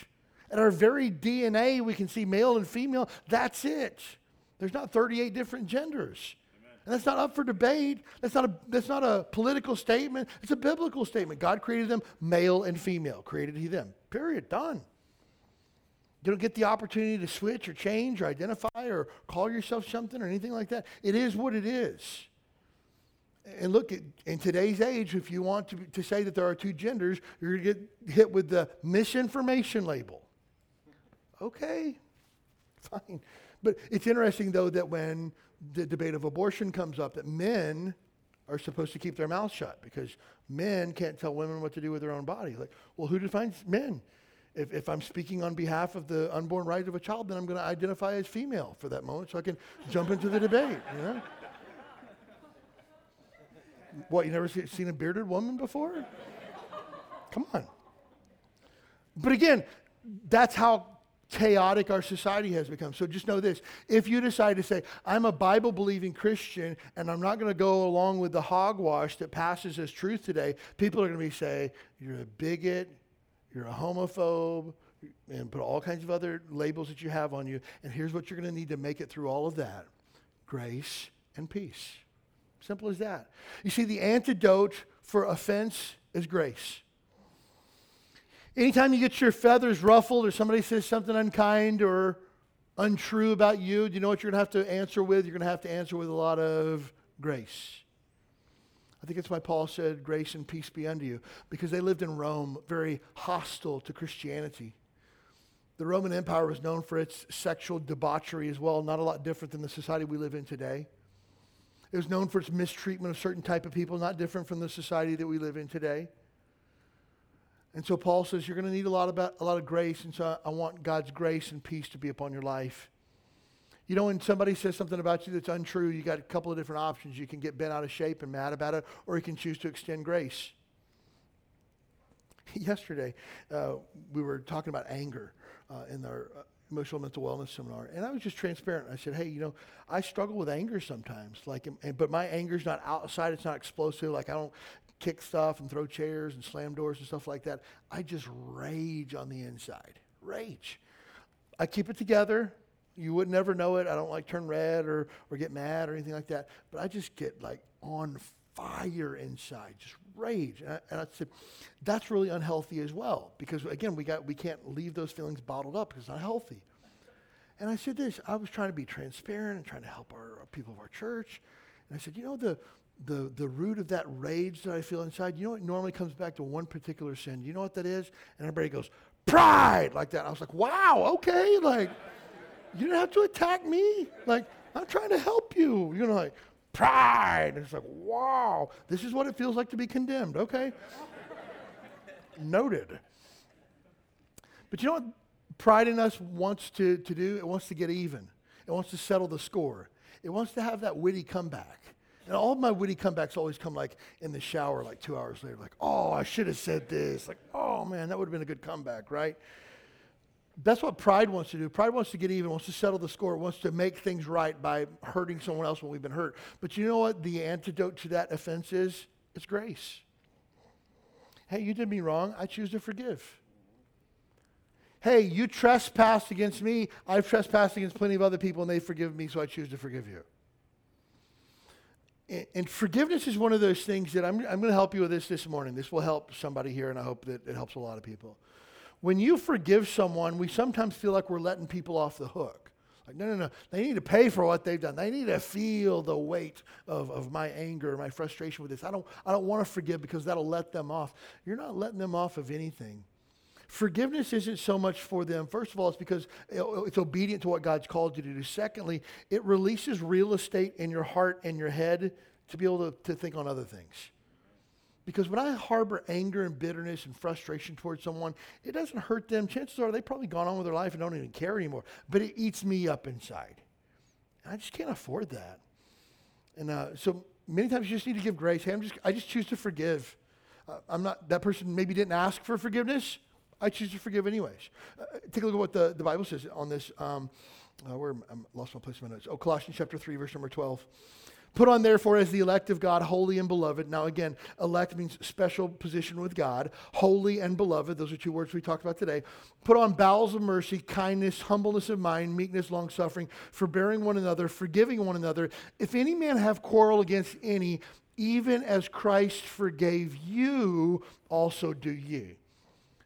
At our very DNA, we can see male and female. That's it. There's not 38 different genders. Amen. And that's not up for debate. That's not a political statement. It's a biblical statement. God created them, male and female. Created he them. Period. Done. You don't get the opportunity to switch or change or identify or call yourself something or anything like that. It is what it is. And look, in today's age, if you want to say that there are two genders, you're going to get hit with the misinformation label. Okay, fine. But it's interesting, though, that when the debate of abortion comes up, that men are supposed to keep their mouth shut because men can't tell women what to do with their own body. Like, well, who defines men? If I'm speaking on behalf of the unborn right of a child, then I'm going to identify as female for that moment so I can jump into the debate, you know? What, you never seen a bearded woman before? Come on. But again, that's how chaotic our society has become. So just know this. If you decide to say, I'm a Bible-believing Christian, and I'm not going to go along with the hogwash that passes as truth today, people are going to be saying, you're a bigot, you're a homophobe, and put all kinds of other labels that you have on you. And here's what you're going to need to make it through all of that. Grace and peace. Simple as that. You see, the antidote for offense is grace. Anytime you get your feathers ruffled or somebody says something unkind or untrue about you, do you know what you're going to have to answer with? You're going to have to answer with a lot of grace. I think that's why Paul said, grace and peace be unto you, because they lived in Rome, very hostile to Christianity. The Roman Empire was known for its sexual debauchery as well, not a lot different than the society we live in today. It was known for its mistreatment of certain type of people, not different from the society that we live in today. And so Paul says, you're going to need a lot of grace, and so I want God's grace and peace to be upon your life. You know, when somebody says something about you that's untrue, you got a couple of different options. You can get bent out of shape and mad about it, or you can choose to extend grace. Yesterday, we were talking about anger in our emotional mental wellness seminar, and I was just transparent. I said, hey, you know, I struggle with anger sometimes, like, but my anger's not outside. It's not explosive. Like, I don't kick stuff and throw chairs and slam doors and stuff like that. I just rage on the inside. Rage. I keep it together. You would never know it. I don't like turn red or get mad or anything like that. But I just get like on fire inside, just rage. And I said, that's really unhealthy as well. Because again, we can't leave those feelings bottled up because it's not healthy. And I said this, I was trying to be transparent and trying to help our people of our church. And I said, you know, the root of that rage that I feel inside, you know, it normally comes back to one particular sin. You know what that is? And everybody goes, pride, like that. And I was like, wow, okay, like, you didn't have to attack me. Like, I'm trying to help you. You know, like, pride. It's like, wow, this is what it feels like to be condemned. Okay. Noted. But you know what pride in us wants to do? It wants to get even. It wants to settle the score. It wants to have that witty comeback. And all of my witty comebacks always come like in the shower, like 2 hours later, like, oh, I should have said this. Like, oh, man, that would have been a good comeback, right? That's what pride wants to do. Pride wants to get even, wants to settle the score, wants to make things right by hurting someone else when we've been hurt. But you know what the antidote to that offense is? It's grace. Hey, you did me wrong. I choose to forgive. Hey, you trespassed against me. I've trespassed against plenty of other people, and they forgive me, so I choose to forgive you. And forgiveness is one of those things that I'm going to help you with this morning. This will help somebody here, and I hope that it helps a lot of people. When you forgive someone, we sometimes feel like we're letting people off the hook. Like, no. They need to pay for what they've done. They need to feel the weight of my anger, my frustration with this. I don't want to forgive because that'll let them off. You're not letting them off of anything. Forgiveness isn't so much for them. First of all, it's because it's obedient to what God's called you to do. Secondly, it releases real estate in your heart and your head to be able to think on other things. Because when I harbor anger and bitterness and frustration towards someone, it doesn't hurt them. Chances are they've probably gone on with their life and don't even care anymore. But it eats me up inside. And I just can't afford that. And so many times you just need to give grace. Hey, I just choose to forgive. That person maybe didn't ask for forgiveness. I choose to forgive anyways. Take a look at what the Bible says on this. I lost my place in my notes. Colossians chapter 3, verse number 12. Put on, therefore, as the elect of God, holy and beloved. Now, again, elect means special position with God. Holy and beloved, those are two words we talked about today. Put on bowels of mercy, kindness, humbleness of mind, meekness, long-suffering, forbearing one another, forgiving one another. If any man have quarrel against any, even as Christ forgave you, also do ye.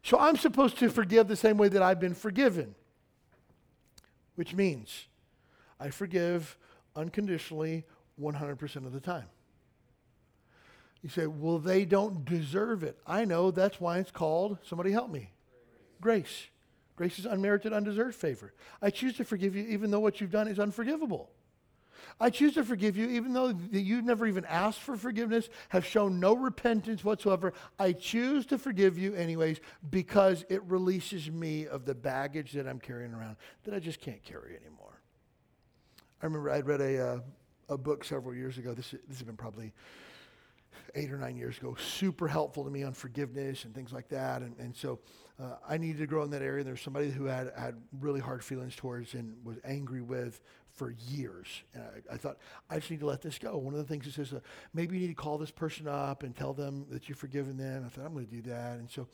So I'm supposed to forgive the same way that I've been forgiven, which means I forgive unconditionally 100% of the time. You say, well, they don't deserve it. I know, that's why it's called, somebody help me, grace. Grace is unmerited, undeserved favor. I choose to forgive you even though what you've done is unforgivable. I choose to forgive you even though you never even asked for forgiveness, have shown no repentance whatsoever. I choose to forgive you anyways because it releases me of the baggage that I'm carrying around that I just can't carry anymore. I remember I read a book several years ago. This has been probably 8 or 9 years ago. Super helpful to me on forgiveness and things like that. And so I needed to grow in that area. There was somebody who had really hard feelings towards and was angry with for years. And I thought, I just need to let this go. One of the things it says, maybe you need to call this person up and tell them that you've forgiven them. I thought, I'm going to do that. And so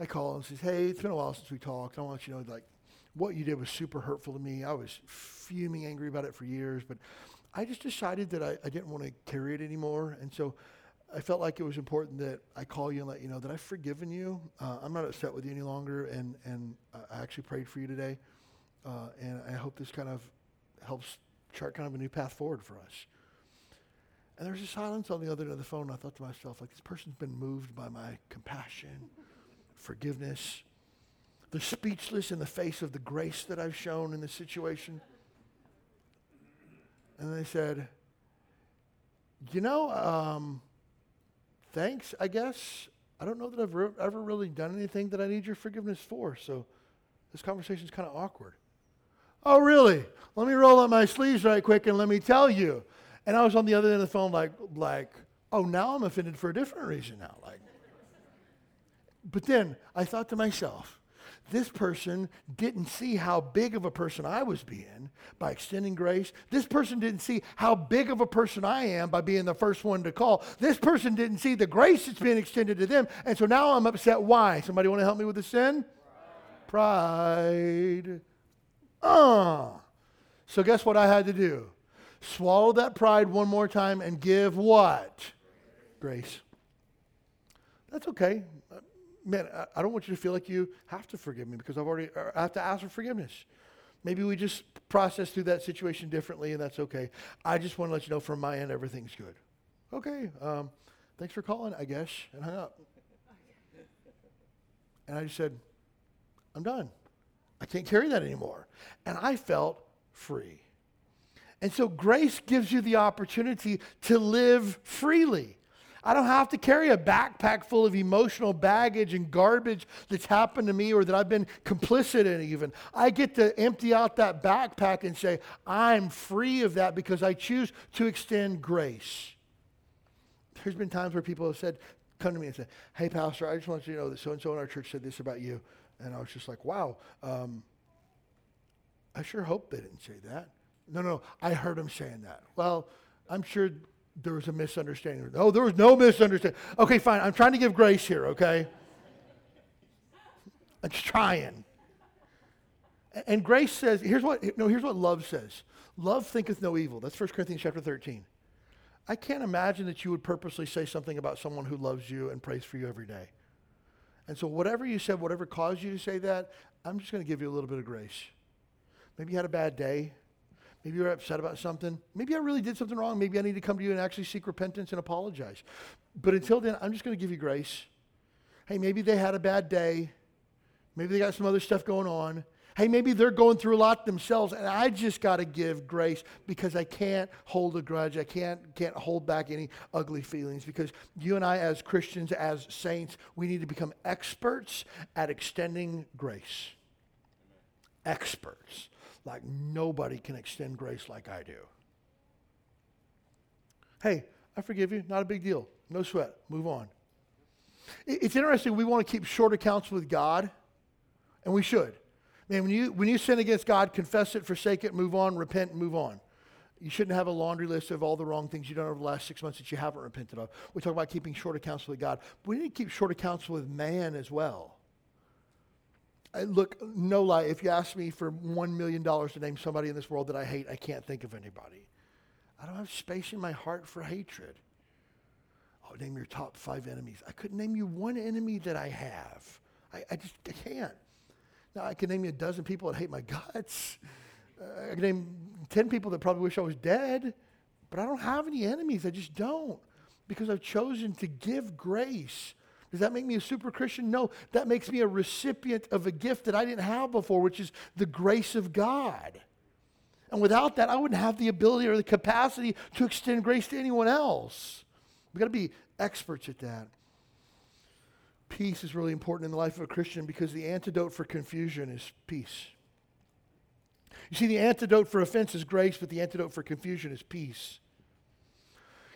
I call and says, hey, it's been a while since we talked. I want you to know, like, what you did was super hurtful to me. I was fuming angry about it for years, but I just decided that I didn't want to carry it anymore. And so I felt like it was important that I call you and let you know that I've forgiven you. I'm not upset with you any longer. And I actually prayed for you today. And I hope this kind of helps chart kind of a new path forward for us. And there was a silence on the other end of the phone. I thought to myself, like, this person's been moved by my compassion, forgiveness. They're speechless in the face of the grace that I've shown in this situation. And they said, you know, thanks, I guess. I don't know that I've ever really done anything that I need your forgiveness for, so this conversation's kind of awkward. Oh, really? Let me roll up my sleeves right quick and let me tell you. And I was on the other end of the phone like, oh, now I'm offended for a different reason now. Like, but then I thought to myself, this person didn't see how big of a person I was being by extending grace. This person didn't see how big of a person I am by being the first one to call. This person didn't see the grace that's being extended to them. And so now I'm upset. Why? Somebody want to help me with the sin? Pride. So guess what I had to do? Swallow that pride one more time and give what? Grace. That's okay. Man, I don't want you to feel like you have to forgive me because I have to ask for forgiveness. Maybe we just process through that situation differently, and that's okay. I just want to let you know from my end, everything's good. Okay, thanks for calling, I guess, and hung up. And I just said, I'm done. I can't carry that anymore. And I felt free. And so grace gives you the opportunity to live freely. I don't have to carry a backpack full of emotional baggage and garbage that's happened to me or that I've been complicit in even. I get to empty out that backpack and say, I'm free of that because I choose to extend grace. There's been times where people have said, come to me and say, hey, pastor, I just want you to know that so-and-so in our church said this about you. And I was just like, wow, I sure hope they didn't say that. No, I heard them saying that. Well, I'm sure there was a misunderstanding. Oh, there was no misunderstanding. Okay, fine. I'm trying to give grace here, okay? I'm just trying. And grace says, here's what love says. Love thinketh no evil. That's 1 Corinthians chapter 13. I can't imagine that you would purposely say something about someone who loves you and prays for you every day. And so whatever you said, whatever caused you to say that, I'm just going to give you a little bit of grace. Maybe you had a bad day. Maybe you were upset about something. Maybe I really did something wrong. Maybe I need to come to you and actually seek repentance and apologize. But until then, I'm just going to give you grace. Hey, maybe they had a bad day. Maybe they got some other stuff going on. Hey, maybe they're going through a lot themselves, and I just got to give grace because I can't hold a grudge. I can't hold back any ugly feelings because you and I as Christians, as saints, we need to become experts at extending grace. Experts. Like nobody can extend grace like I do. Hey, I forgive you. Not a big deal. No sweat. Move on. It's interesting. We want to keep short accounts with God, and we should. Man, when you sin against God, confess it, forsake it, move on, repent, and move on. You shouldn't have a laundry list of all the wrong things you've done over the last 6 months that you haven't repented of. We talk about keeping short accounts with God. We need to keep short accounts with man as well. Look, no lie, if you ask me for $1 million to name somebody in this world that I hate, I can't think of anybody. I don't have space in my heart for hatred. Oh, name your top 5 enemies. I couldn't name you one enemy that I have. I can't. Now, I can name you a dozen people that hate my guts. I can name 10 people that probably wish I was dead, but I don't have any enemies. I just don't, because I've chosen to give grace. Does that make me a super Christian? No, that makes me a recipient of a gift that I didn't have before, which is the grace of God. And without that, I wouldn't have the ability or the capacity to extend grace to anyone else. We've got to be experts at that. Peace is really important in the life of a Christian, because the antidote for confusion is peace. You see, the antidote for offense is grace, but the antidote for confusion is peace.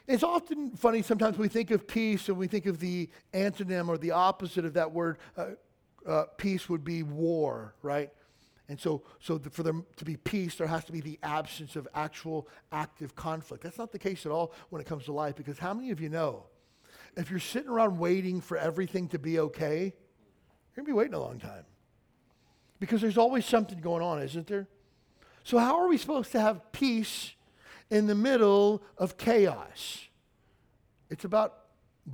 It's often funny, sometimes we think of peace and we think of the antonym or the opposite of that word. Peace would be war, right? And so for there to be peace, there has to be the absence of actual active conflict. That's not the case at all when it comes to life, because how many of you know, if you're sitting around waiting for everything to be okay, you're going to be waiting a long time, because there's always something going on, isn't there? So how are we supposed to have peace in the middle of chaos? It's about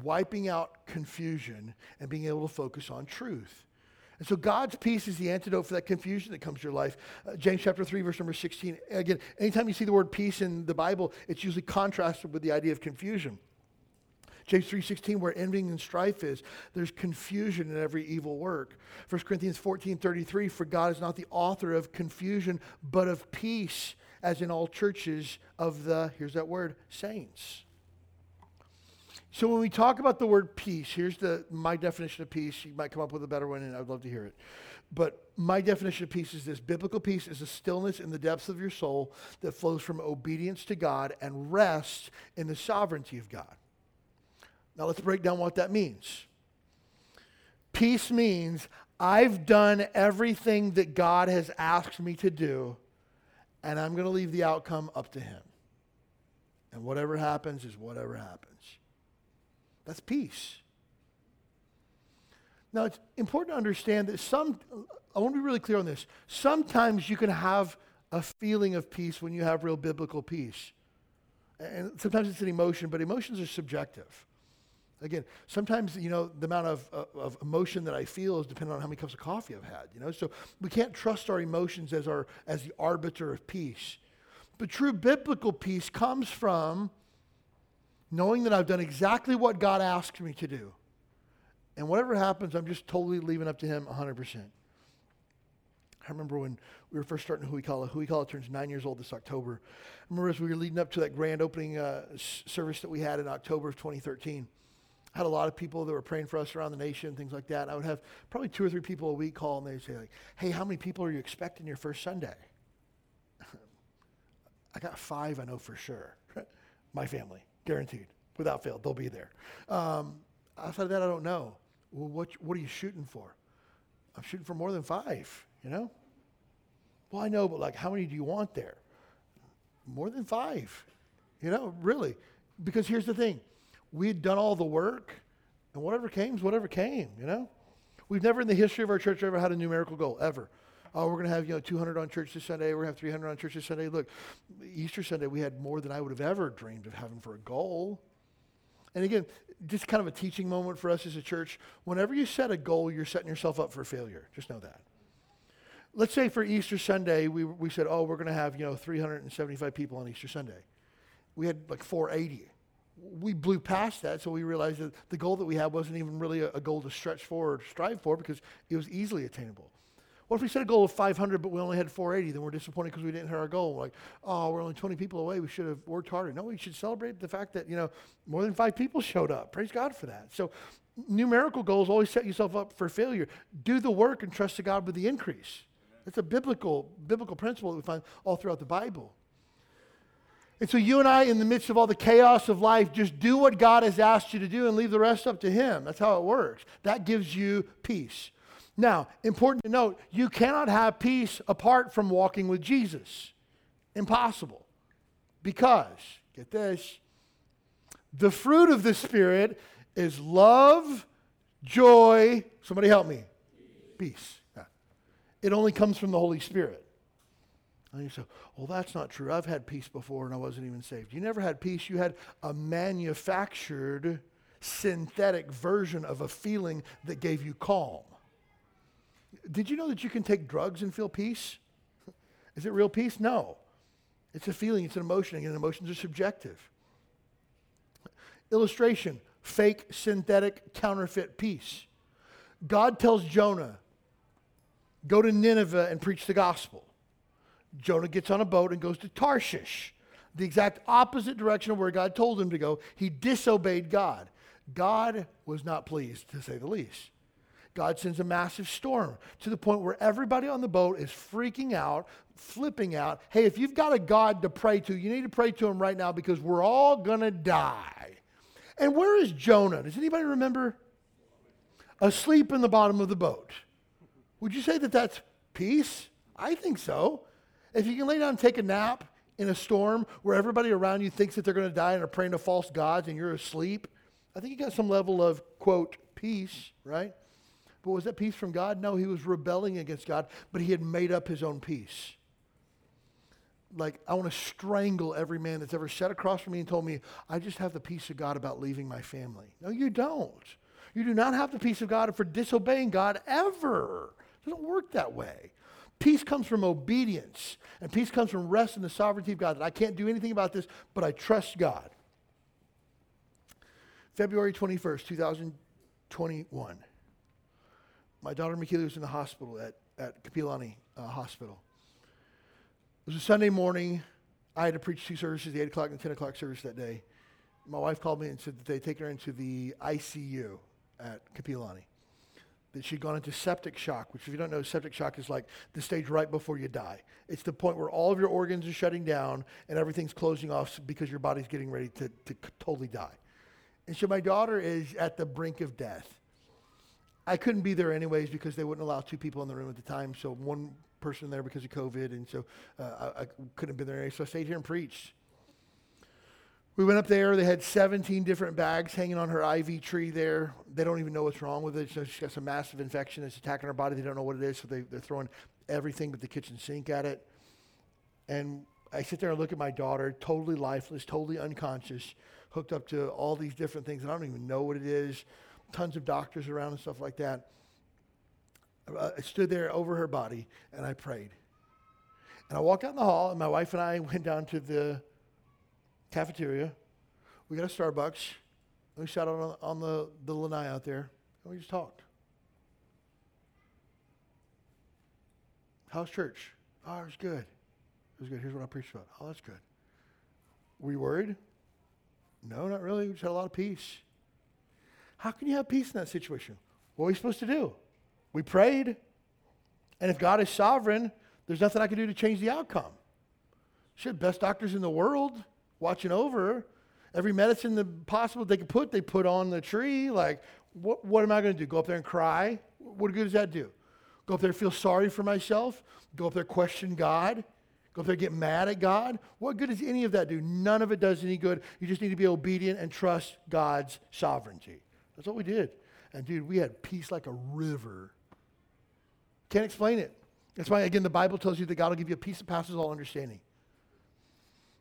wiping out confusion and being able to focus on truth. And so God's peace is the antidote for that confusion that comes to your life. James chapter 3, verse number 16. Again, anytime you see the word peace in the Bible, it's usually contrasted with the idea of confusion. James 3:16, where envying and strife is, there's confusion in every evil work. First Corinthians 14:33, for God is not the author of confusion, but of peace, as in all churches of the, here's that word, saints. So when we talk about the word peace, here's my definition of peace. You might come up with a better one, and I'd love to hear it. But my definition of peace is this. Biblical peace is a stillness in the depths of your soul that flows from obedience to God and rest in the sovereignty of God. Now let's break down what that means. Peace means I've done everything that God has asked me to do, and I'm going to leave the outcome up to him. And whatever happens is whatever happens. That's peace. Now it's important to understand that I want to be really clear on this. Sometimes you can have a feeling of peace when you have real biblical peace. And sometimes it's an emotion, but emotions are subjective. Again, sometimes, you know, the amount of emotion that I feel is dependent on how many cups of coffee I've had, you know. So we can't trust our emotions as the arbiter of peace. But true biblical peace comes from knowing that I've done exactly what God asked me to do. And whatever happens, I'm just totally leaving up to him 100%. I remember when we were first starting Hui Kala turns 9 years old this October. I remember as we were leading up to that grand opening service that we had in October of 2013. I had a lot of people that were praying for us around the nation, things like that. And I would have probably 2 or 3 people a week call, and they'd say, like, hey, how many people are you expecting your first Sunday? I got 5, I know for sure. My family, guaranteed, without fail, they'll be there. Outside of that, I don't know. Well, what are you shooting for? I'm shooting for more than 5, you know? Well, I know, but like, how many do you want there? More than 5, you know, really. Because here's the thing. We had done all the work, and whatever came, you know? We've never in the history of our church ever had a numerical goal, ever. Oh, we're going to have, 200 on church this Sunday. We're going to have 300 on church this Sunday. Look, Easter Sunday, we had more than I would have ever dreamed of having for a goal. And again, just kind of a teaching moment for us as a church. Whenever you set a goal, you're setting yourself up for failure. Just know that. Let's say for Easter Sunday, we said, oh, we're going to have, 375 people on Easter Sunday. We had like 480. We blew past that, so we realized that the goal that we had wasn't even really a goal to stretch for or strive for, because it was easily attainable. What if we set a goal of 500, but we only had 480? Then we're disappointed because we didn't hit our goal. We're like, oh, we're only 20 people away. We should have worked harder. No, we should celebrate the fact that, more than 5 people showed up. Praise God for that. So numerical goals always set yourself up for failure. Do the work and trust to God with the increase. That's a biblical principle that we find all throughout the Bible. And so you and I, in the midst of all the chaos of life, just do what God has asked you to do and leave the rest up to him. That's how it works. That gives you peace. Now, important to note, you cannot have peace apart from walking with Jesus. Impossible. Because, get this, the fruit of the Spirit is love, joy, somebody help me, peace. Yeah. It only comes from the Holy Spirit. And you say, well, that's not true. I've had peace before and I wasn't even saved. You never had peace. You had a manufactured, synthetic version of a feeling that gave you calm. Did you know that you can take drugs and feel peace? Is it real peace? No. It's a feeling, it's an emotion, and emotions are subjective. Illustration, fake, synthetic, counterfeit peace. God tells Jonah, go to Nineveh and preach the gospel. Jonah gets on a boat and goes to Tarshish, the exact opposite direction of where God told him to go. He disobeyed God. God was not pleased, to say the least. God sends a massive storm to the point where everybody on the boat is freaking out, flipping out. Hey, if you've got a God to pray to, you need to pray to him right now because we're all going to die. And where is Jonah? Does anybody remember? Asleep in the bottom of the boat. Would you say that that's peace? I think so. If you can lay down and take a nap in a storm where everybody around you thinks that they're going to die and are praying to false gods and you're asleep, I think you got some level of, quote, peace, right? But was that peace from God? No, he was rebelling against God, but he had made up his own peace. Like, I want to strangle every man that's ever sat across from me and told me, I just have the peace of God about leaving my family. No, you don't. You do not have the peace of God for disobeying God ever. It doesn't work that way. Peace comes from obedience, and peace comes from rest in the sovereignty of God, that I can't do anything about this, but I trust God. February 21st, 2021. My daughter McKeeley was in the hospital at Kapilani Hospital. It was a Sunday morning. I had to preach two services, the 8 o'clock and 10 o'clock service that day. My wife called me and said that they'd taken her into the ICU at Kapilani, that she'd gone into septic shock, which if you don't know, septic shock is like the stage right before you die. It's the point where all of your organs are shutting down and everything's closing off because your body's getting ready to totally die. And so my daughter is at the brink of death. I couldn't be there anyways because they wouldn't allow two people in the room at the time, so one person there because of COVID, and so I couldn't have been there anyway, so I stayed here and preached. We went up there. They had 17 different bags hanging on her IV tree there. They don't even know what's wrong with it. So she's got some massive infection. It's attacking her body. They don't know what it is, so they're throwing everything but the kitchen sink at it. And I sit there and look at my daughter, totally lifeless, totally unconscious, hooked up to all these different things. And I don't even know what it is. Tons of doctors around and stuff like that. I stood there over her body, and I prayed. And I walked out in the hall, and my wife and I went down to the cafeteria. We got a Starbucks. We sat on the lanai out there, and we just talked. How's church? Oh, it was good. It was good. Here's what I preached about. Oh, that's good. Were you worried? No, not really. We just had a lot of peace. How can you have peace in that situation? What are we supposed to do? We prayed. And if God is sovereign, there's nothing I can do to change the outcome. Shit, best doctors in the world watching over her. Every medicine possible they could put, they put on the tree. Like, what am I going to do? Go up there and cry? What good does that do? Go up there and feel sorry for myself? Go up there and question God? Go up there and get mad at God? What good does any of that do? None of it does any good. You just need to be obedient and trust God's sovereignty. That's what we did. And, dude, we had peace like a river. Can't explain it. That's why, again, the Bible tells you that God will give you a peace that passes all understanding.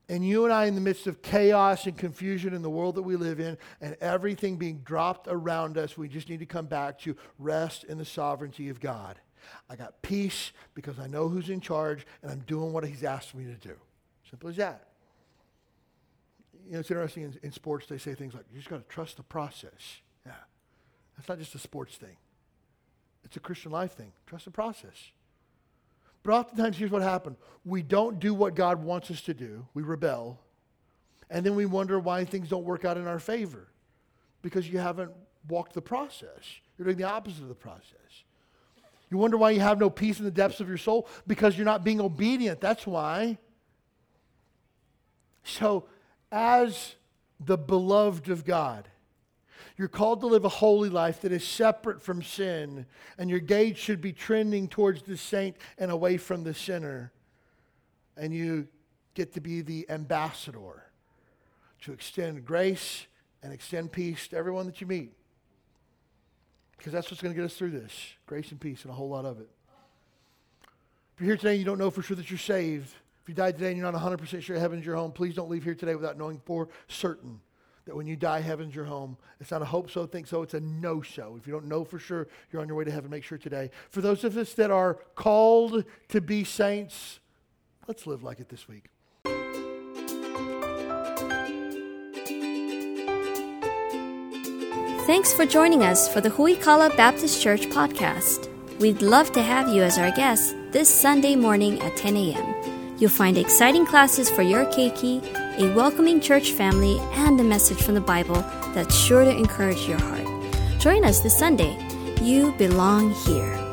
And you and I, in the midst of chaos and confusion in the world that we live in and everything being dropped around us, we just need to come back to rest in the sovereignty of God. I got peace because I know who's in charge and I'm doing what he's asked me to do. Simple as that. You know, it's interesting in sports, they say things like, you just got to trust the process. Yeah, that's not just a sports thing. It's a Christian life thing. Trust the process. But oftentimes, here's what happened. We don't do what God wants us to do. We rebel. And then we wonder why things don't work out in our favor. Because you haven't walked the process. You're doing the opposite of the process. You wonder why you have no peace in the depths of your soul. Because you're not being obedient. That's why. So, as the beloved of God, You're called to live a holy life that is separate from sin, and your gaze should be trending towards the saint and away from the sinner. And you get to be the ambassador to extend grace and extend peace to everyone that you meet. Because that's what's going to get us through this, grace and peace and a whole lot of it. If you're here today and you don't know for sure that you're saved, if you died today and you're not 100% sure heaven's your home, please don't leave here today without knowing for certain that when you die, heaven's your home. It's not a hope so, think so, it's a no so. If you don't know for sure you're on your way to heaven, make sure today. For those of us that are called to be saints, let's live like it this week. Thanks for joining us for the Hui Kala Baptist Church podcast. We'd love to have you as our guest this Sunday morning at 10 a.m. You'll find exciting classes for your keiki, a welcoming church family, and a message from the Bible that's sure to encourage your heart. Join us this Sunday. You belong here.